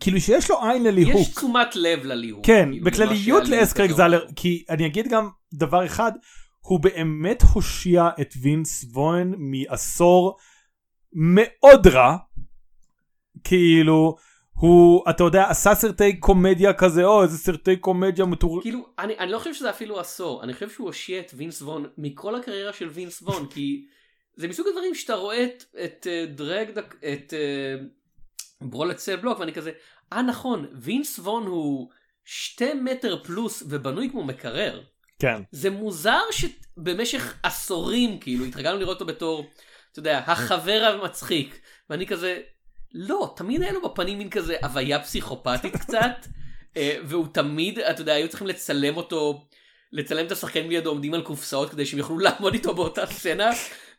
כאילו שיש לו עין לליהוק. יש תשומת לב לליהוק. כן, בכלליות לאס קרייג זהלר, כי אני אגיד גם דבר אחד, הוא באמת הושיע את וינס וון מעשור מאוד רע, כאילו, הוא, אתה יודע, עשה סרטי קומדיה כזה, או איזה סרטי קומדיה מטור... כאילו, אני לא חושב שזה אפילו עשור, אני חושב שהוא הושיע את וינס וון מכל הקריירה של וינס וון, כי... זה מסוג הדברים שאתה רואה את דרג, את ברול אצל בלוק, ואני כזה, נכון, וינס וון הוא 2 מטר פלוס ובנוי כמו מקרר. כן. זה מוזר שבמשך עשורים, כאילו, התרגלנו לראות אותו בתור, אתה יודע, החבר המצחיק, ואני כזה, לא, תמיד היה לו בפנים מין כזה הוויה פסיכופתית קצת, והוא תמיד, אתה יודע, היו צריכים לצלם אותו, לצלם את השחקן לידו, עומדים על קופסאות כדי שהם יוכלו לעמוד איתו באותה סצנה,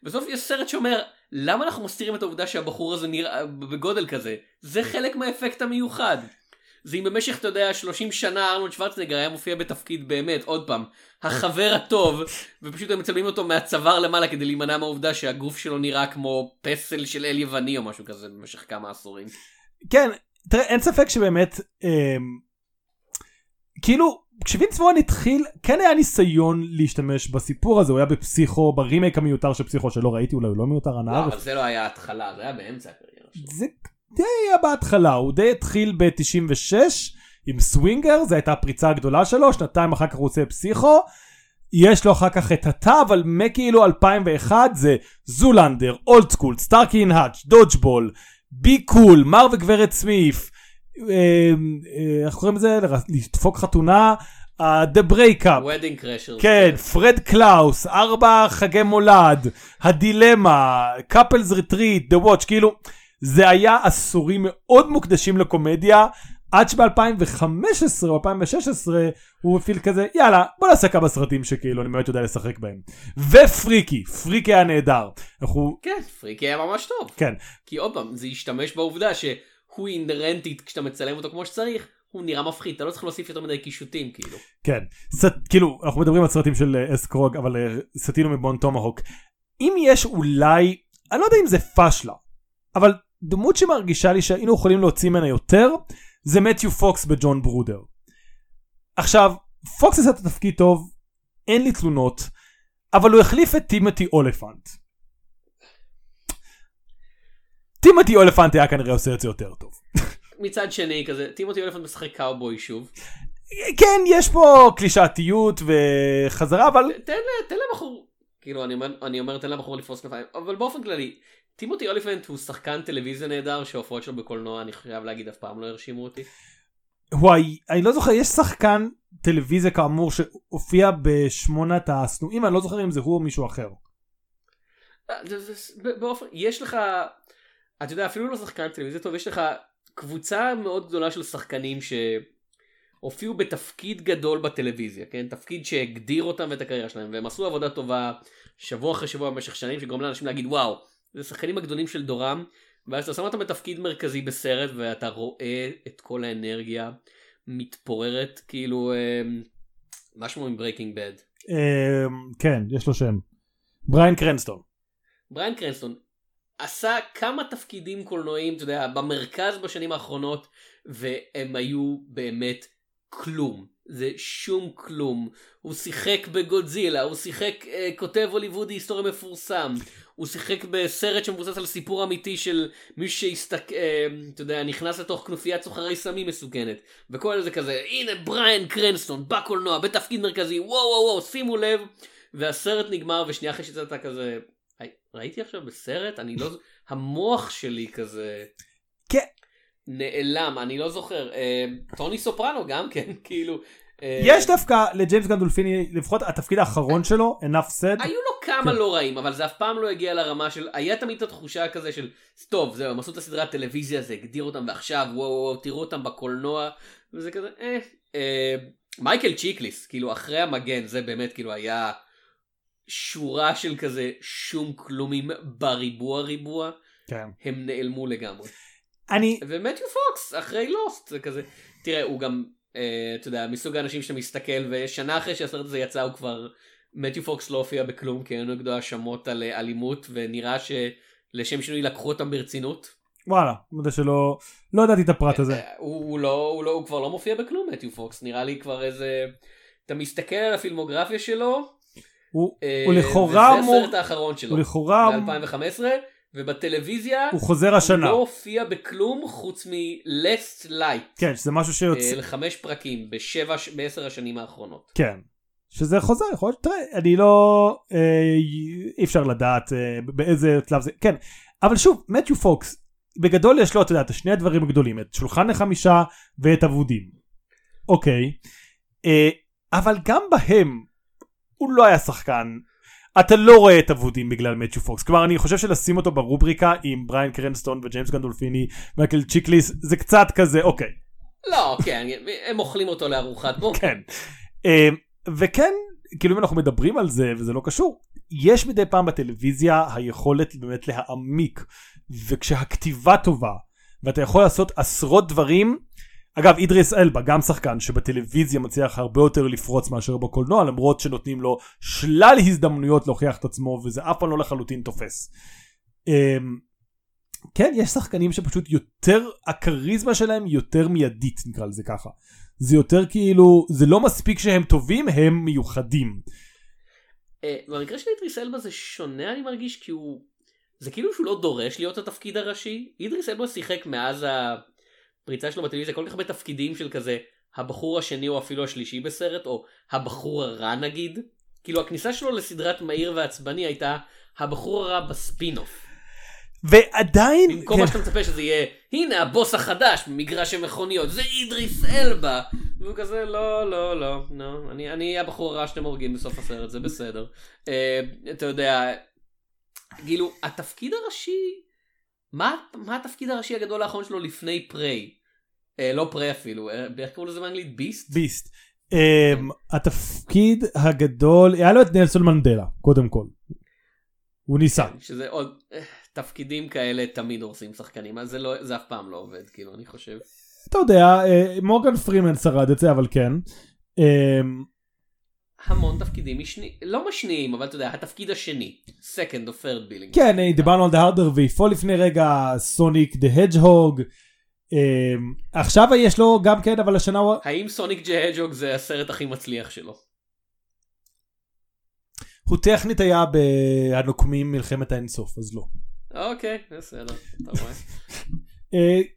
בסוף יש סרט שאומר, למה אנחנו מסתירים את העובדה שהבחור הזה נראה בגודל כזה? זה חלק מהאפקט המיוחד. זה אם במשך, אתה יודע, 30 שנה ארנולד שוורצנגר היה מופיע בתפקיד באמת, עוד פעם, החבר הטוב, ופשוט הם מצלמים אותו מהצוואר למעלה כדי להימנע מהעובדה שהגוף שלו נראה כמו פסל של אל יווני או משהו כזה במשך כמה עשורים. כן, תראה, אין ספק שבאמת, כאילו... כשווינס וון התחיל, כן היה ניסיון להשתמש בסיפור הזה, הוא היה בפסיכו, ברימייק המיותר של פסיכו, שלא ראיתי, אולי הוא לא מיותר, לא, אבל זה לא היה התחלה, זה היה באמצע הקריירה. זה די היה בהתחלה, הוא די התחיל ב-96, עם סווינגר, זו הייתה הפריצה הגדולה שלו, 2 אחר כך הוא עושה פסיכו, יש לו אחר כך את התא, אבל מכאילו 2001, זה זולנדר, אולד סקול, סטארקי אין האץ', דודג'בול, בי קול, מר וגברת סמיף, איך קוראים את זה? לדפוק חתונה, The Breakup, Wedding Crashers, כן, פרד קלאוס, 4 חגי מולד, הדילמה, Couples Retreat, The Watch, כאילו, זה היה עשורים מאוד מוקדשים לקומדיה, עד שב-2015 או 2016 הוא הפעיל כזה, יאללה, בוא נעשה כמה סרטים שכאילו אני באמת יודע לשחק בהם. ופריקי, פריקי היה נהדר. כן, פריקי היה ממש טוב. כן. כי עוד פעם, זה השתמש בעובדה ש... הוא אינרנטית, כשאתה מצלם אותו כמו שצריך, הוא נראה מפחיד, אתה לא צריך להוסיף יותר מדי קישוטים, כאילו. כן, כאילו, אנחנו מדברים על סרטים של אס קרוג, אבל סטינו מבון טומהוק. אם יש אולי, אני לא יודע אם זה פשלה, אבל דמות שמרגישה לי שהיינו יכולים להוציא ממנה יותר, זה מתיו פוקס בג'ון ברודר. עכשיו, פוקס עשה את התפקיד טוב, אין לי תלונות, אבל הוא החליף את טימתי אולפנט. טימותי אולפנט היה כנראה עושה את זה יותר טוב. מצד שני כזה, טימותי אולפנט משחק קאובוי שוב. כן, יש פה קלישאתיות וחזרה, אבל... תן לבחור, כאילו אני אומר תן לבחור לפרוס כנפיים, אבל באופן כללי, טימותי אולפנט הוא שחקן טלוויזיה נהדר, שהופעות שלו בקולנוע, אני חייב להגיד, אף פעם לא הרשימו אותי. וואי, אני לא זוכר, יש שחקן טלוויזיה כאמור שהופיע ב8 הסנואים, אני לא זוכר אם זה הוא או מישהו אחר. יש לך... אתה יודע, אפילו לא שחקן טלוויזיה טוב, יש לך קבוצה מאוד גדולה של שחקנים שהופיעו בתפקיד גדול בטלוויזיה, כן? תפקיד שהגדיר אותם ואת הקריירה שלהם, והם עשו עבודה טובה שבוע אחרי שבוע במשך שנים, שגורם לאנשים להגיד, וואו, זה שחקנים הגדולים של דורם, ואז אתה שם אותם בתפקיד מרכזי בסרט, ואתה רואה את כל האנרגיה מתפוררת, כאילו, משהו עם ברייקינג בד. כן, יש לו שם. בריין קרנסטון. בריין קרנסטון. עשה כמה תפקידים קולנועיים, אתה יודע, במרכז בשנים האחרונות, והם היו באמת כלום. זה שום כלום. הוא שיחק בגודזילה, הוא שיחק כותב הוליוודי היסטוריה מפורסם, הוא שיחק בסרט שמבוסס על סיפור אמיתי של מי אתה יודע, נכנס לתוך כנופיית סוחרי סמים מסוכנת, וכל זה כזה, הנה בריין קרנסטון בקולנוע בתפקיד מרכזי, וואו וואו וואו, שימו לב. והסרט נגמר, ושנייה אחרי שזה אתה כזה, ראיתי עכשיו בסרט? אני לא... המוח שלי כזה נעלם, אני לא זוכר. טוני סופרנו גם כן, כאילו יש דווקא לג'יימס גנדולפיני, לפחות התפקיד האחרון שלו, Enough Said, היו לו כמה לא רעים, אבל זה אף פעם לא הגיע לרמה של, היה תמיד התחושה כזה של, טוב, זהו, הם עשו את הסדרה הטלוויזיה, זה הגדיר אותם, ועכשיו, וואו, תראו אותם בקולנוע, וזה כזה, מייקל צ'יקליס, כאילו, אחרי המגן, זה באמת, כאילו, היה שורה של כזה, שום כלומים בריבוע, הם נעלמו לגמרי. ומתיו פוקס, אחרי לוסט, זה כזה, תראה, הוא גם אתה יודע, מסוג האנשים שאתה מסתכל, ושנה אחרי שהסרט הזה יצא הוא כבר, מתיו פוקס לא הופיע בכלום, כי היו נגדו האשמות על אלימות, ונראה שלשם שינוי לקחו אותם ברצינות. וואלה, מודה שלא, לא ידעתי את הפרט הזה. הוא כבר לא מופיע בכלום, מתיו פוקס, נראה לי כבר איזה, אתה מסתכל על הפילמוגרפיה שלו, וזה הסרט האחרון שלו, ב-2015, ובטלוויזיה הוא חוזר השנה, הוא לא הופיע בכלום חוץ מ-Last Light, כן, שזה משהו שיוצא לחמש פרקים ב10 השנים האחרונות, כן, שזה חוזר. תראה, אני לא אי אפשר לדעת באיזה שלב זה, כן, אבל שוב, מתיו פוקס בגדול יש לו, אתה יודע, את שני הדברים הגדולים, את שולחן החמישה ואת אבודים, אוקיי, אבל גם בהם הוא לא היה שחקן. אתה לא רואה את אבודים בגלל מתיו פוקס. כלומר, אני חושב שלשים אותו ברובריקה עם בריין קרנסטון וג'יימס גנדולפיני, מייקל צ'יקליס, זה קצת כזה, אוקיי. לא, כן, הם אוכלים אותו לארוחת בוקר. כן. וכן, כאילו אם אנחנו מדברים על זה, וזה לא קשור, יש מדי פעם בטלוויזיה היכולת באמת להעמיק, וכשהכתיבה טובה, ואתה יכול לעשות עשרות דברים. אגב, אידריס אלבה, גם שחקן שבטלוויזיה מצליח הרבה יותר לפרוץ מאשר בקולנוע, למרות שנותנים לו שלל הזדמנויות להוכיח את עצמו, וזה אף פעם לא לחלוטין תופס. כן, יש שחקנים שפשוט יותר, הקריזמה שלהם יותר מיידית, נקרא לזה ככה. זה יותר כאילו, זה לא מספיק שהם טובים, הם מיוחדים. במקרה של אידריס אלבה זה שונה, אני מרגיש, כי הוא, זה כאילו שהוא לא דורש להיות התפקיד הראשי. אידריס אלבה שיחק מאז פריצה שלו בטלוויזיה, כל כך הרבה תפקידים של כזה, הבחור השני או אפילו השלישי בסרט, או הבחור הרע נגיד. כאילו הכניסה שלו לסדרת מהיר ועצבני הייתה הבחור הרע בספינוף. ועדיין במקום מה שאתה מצפה שזה יהיה, הנה הבוס החדש במגרש המכוניות, זה אידריס אלבה. והוא כזה, לא, לא, לא, לא. אני הבחור הרע שאתם הורגים בסוף הסרט, זה בסדר. אתה יודע, כאילו, התפקיד הראשי, מה התפקיד הראשי הגדול האחרון שלו לפני פרי? לא פרי אפילו, איך קראו לזה באנגלית? ביסט? ביסט. התפקיד הגדול, היה לו את נלסון מנדלה, קודם כל. הוא ניסה. שזה עוד, תפקידים כאלה תמיד עושים שחקנים, אז זה אף פעם לא עובד, כאילו, אני חושב. אתה יודע, מורגן פרימן שרד את זה, אבל כן. המון תפקידים לא משניים, אבל אתה יודע, התפקיד השני, second or third billing. כן, דיברנו על The Harder ואיפה לפני רגע, Sonic the Hedgehog, עכשיו יש לו גם כן, אבל השנה הוא... האם Sonic the Hedgehog זה הסרט הכי מצליח שלו? הוא טכנית היה בנוקמים מלחמת האינסוף, אז לא. אוקיי, בסדר, אתה רואה.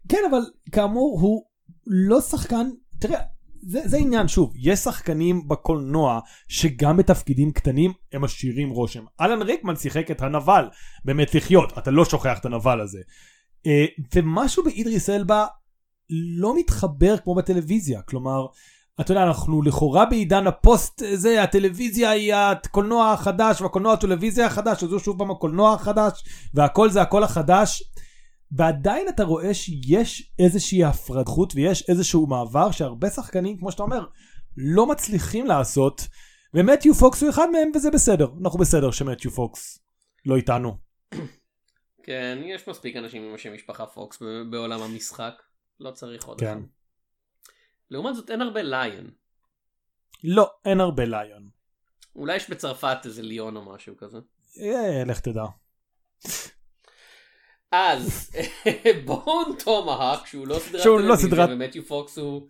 כן, אבל כאמור, הוא לא שחקן, תראה, זה עניין, שוב, יש שחקנים בקולנוע שגם בתפקידים קטנים הם משאירים רושם. אלן ריקמן שיחק את הנבל, באמת לחיות, אתה לא שוכח את הנבל הזה. ומשהו באידריס אלבה לא מתחבר כמו בטלוויזיה, כלומר, אתה יודע, אנחנו לכאורה בעידן הפוסט הזה, הטלוויזיה היא הקולנוע החדש, והקולנוע הטלוויזיה החדש, אז הוא שוב פעם הקולנוע החדש, והכל זה הכל החדש. ועדיין אתה רואה שיש איזושהי הפרדות ויש איזשהו מעבר שהרבה שחקנים, כמו שאתה אומר, לא מצליחים לעשות, ומתיו פוקס הוא אחד מהם, וזה בסדר. אנחנו בסדר שמתיו פוקס לא איתנו. כן, יש מספיק אנשים עם השם משפחה פוקס בעולם המשחק, לא צריך עוד. כן. לעומת זאת, אין הרבה ליון. לא, אין הרבה ליון. אולי יש בצרפת איזה ליון או משהו כזה. לך תדע. אז בון טומהאק, שהוא לא סדרת טלוויזיה, ומתיו פוקס הוא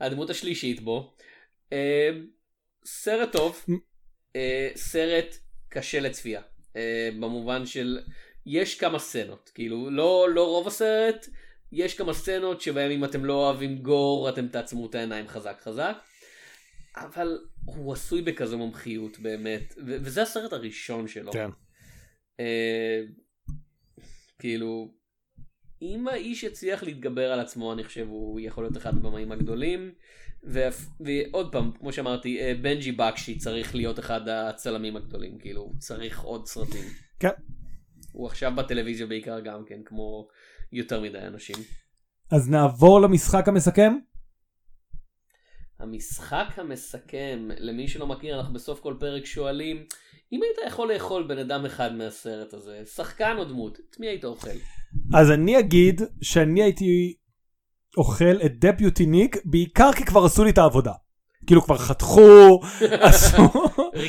הדמות השלישית בו. סרט טוב, סרט קשה לצפייה, במובן של יש כמה סצנות, כאילו לא רוב הסרט, יש כמה סצנות שבהם אם אתם לא אוהבים גור אתם תעצמו את העיניים חזק, אבל הוא עשוי בכזו מומחיות באמת, וזה הסרט הראשון שלו. כן. כאילו אם האיש יצליח להתגבר על עצמו, אני חושב הוא יכול להיות אחד הבמאים הגדולים, ועוד פעם, כמו שאמרתי, בנג'י בקשי צריך להיות אחד הצלמים הגדולים, כאילו הוא צריך עוד סרטים. כן. הוא עכשיו בטלוויזיה בעיקר גם כן, כמו יותר מדי אנשים. אז נעבור למשחק המסכם? המשחק המסכם, למי שלא מכיר, אנחנו בסוף כל פרק שואלים, אם היית יכול לאכול בן אדם אחד מהסרט הזה, שחקן או דמות, את מי היית אוכל? אז אני אגיד שאני הייתי אוכל את דפיוטי ניק, בעיקר כי כבר עשו לי את העבודה. כאילו כבר חתכו,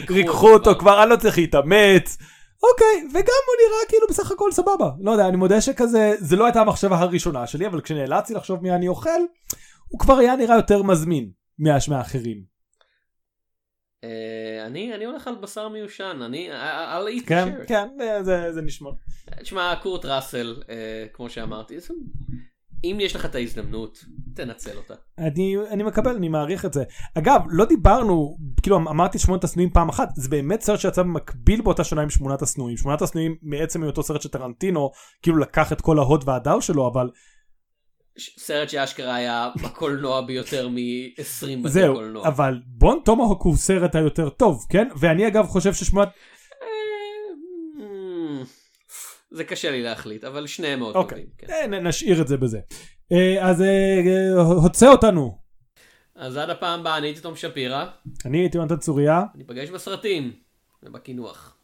ריקחו אותו, כבר אני לא צריך להתאמץ. אוקיי, וגם הוא נראה כאילו בסך הכל סבבה. לא יודע, אני מודה שכזה, זה לא הייתה המחשבה הראשונה שלי, אבל כשנאלצתי לחשוב מי אני אוכל, הוא כבר היה נראה יותר מזמין מהאחרים. אני הולך על בשר מיושן, אני על eat share. כן, זה נשמע. תשמע, קורט רסל, כמו שאמרתי, אם יש לך את ההזדמנות, תנצל אותה. אני מקבל, אני מעריך את זה. אגב, לא דיברנו, כאילו אמרתי 8 הסנויים פעם אחת, זה באמת סרט שיצא במקביל באותה שנה עם 8 הסנויים. 8 הסנויים מעצם מאותו סרט שטרנטינו, כאילו לקח את כל ההוד וההדר שלו, אבל סרט שאשכרה היה בקולנוע ביותר מ-20 בתי קולנוע. אבל בון טומהוק הוא סרט היותר טוב, כן? ואני אגב חושב ששמועת זה קשה לי להחליט, אבל שניהם מאוד טובים. נשאיר את זה בזה. אז הוצא אותנו. אז עד הפעם הבאה, אני הייתי תום שפירה. אני הייתי נתן צוריה. ניפגש בסרטים ובקינוח.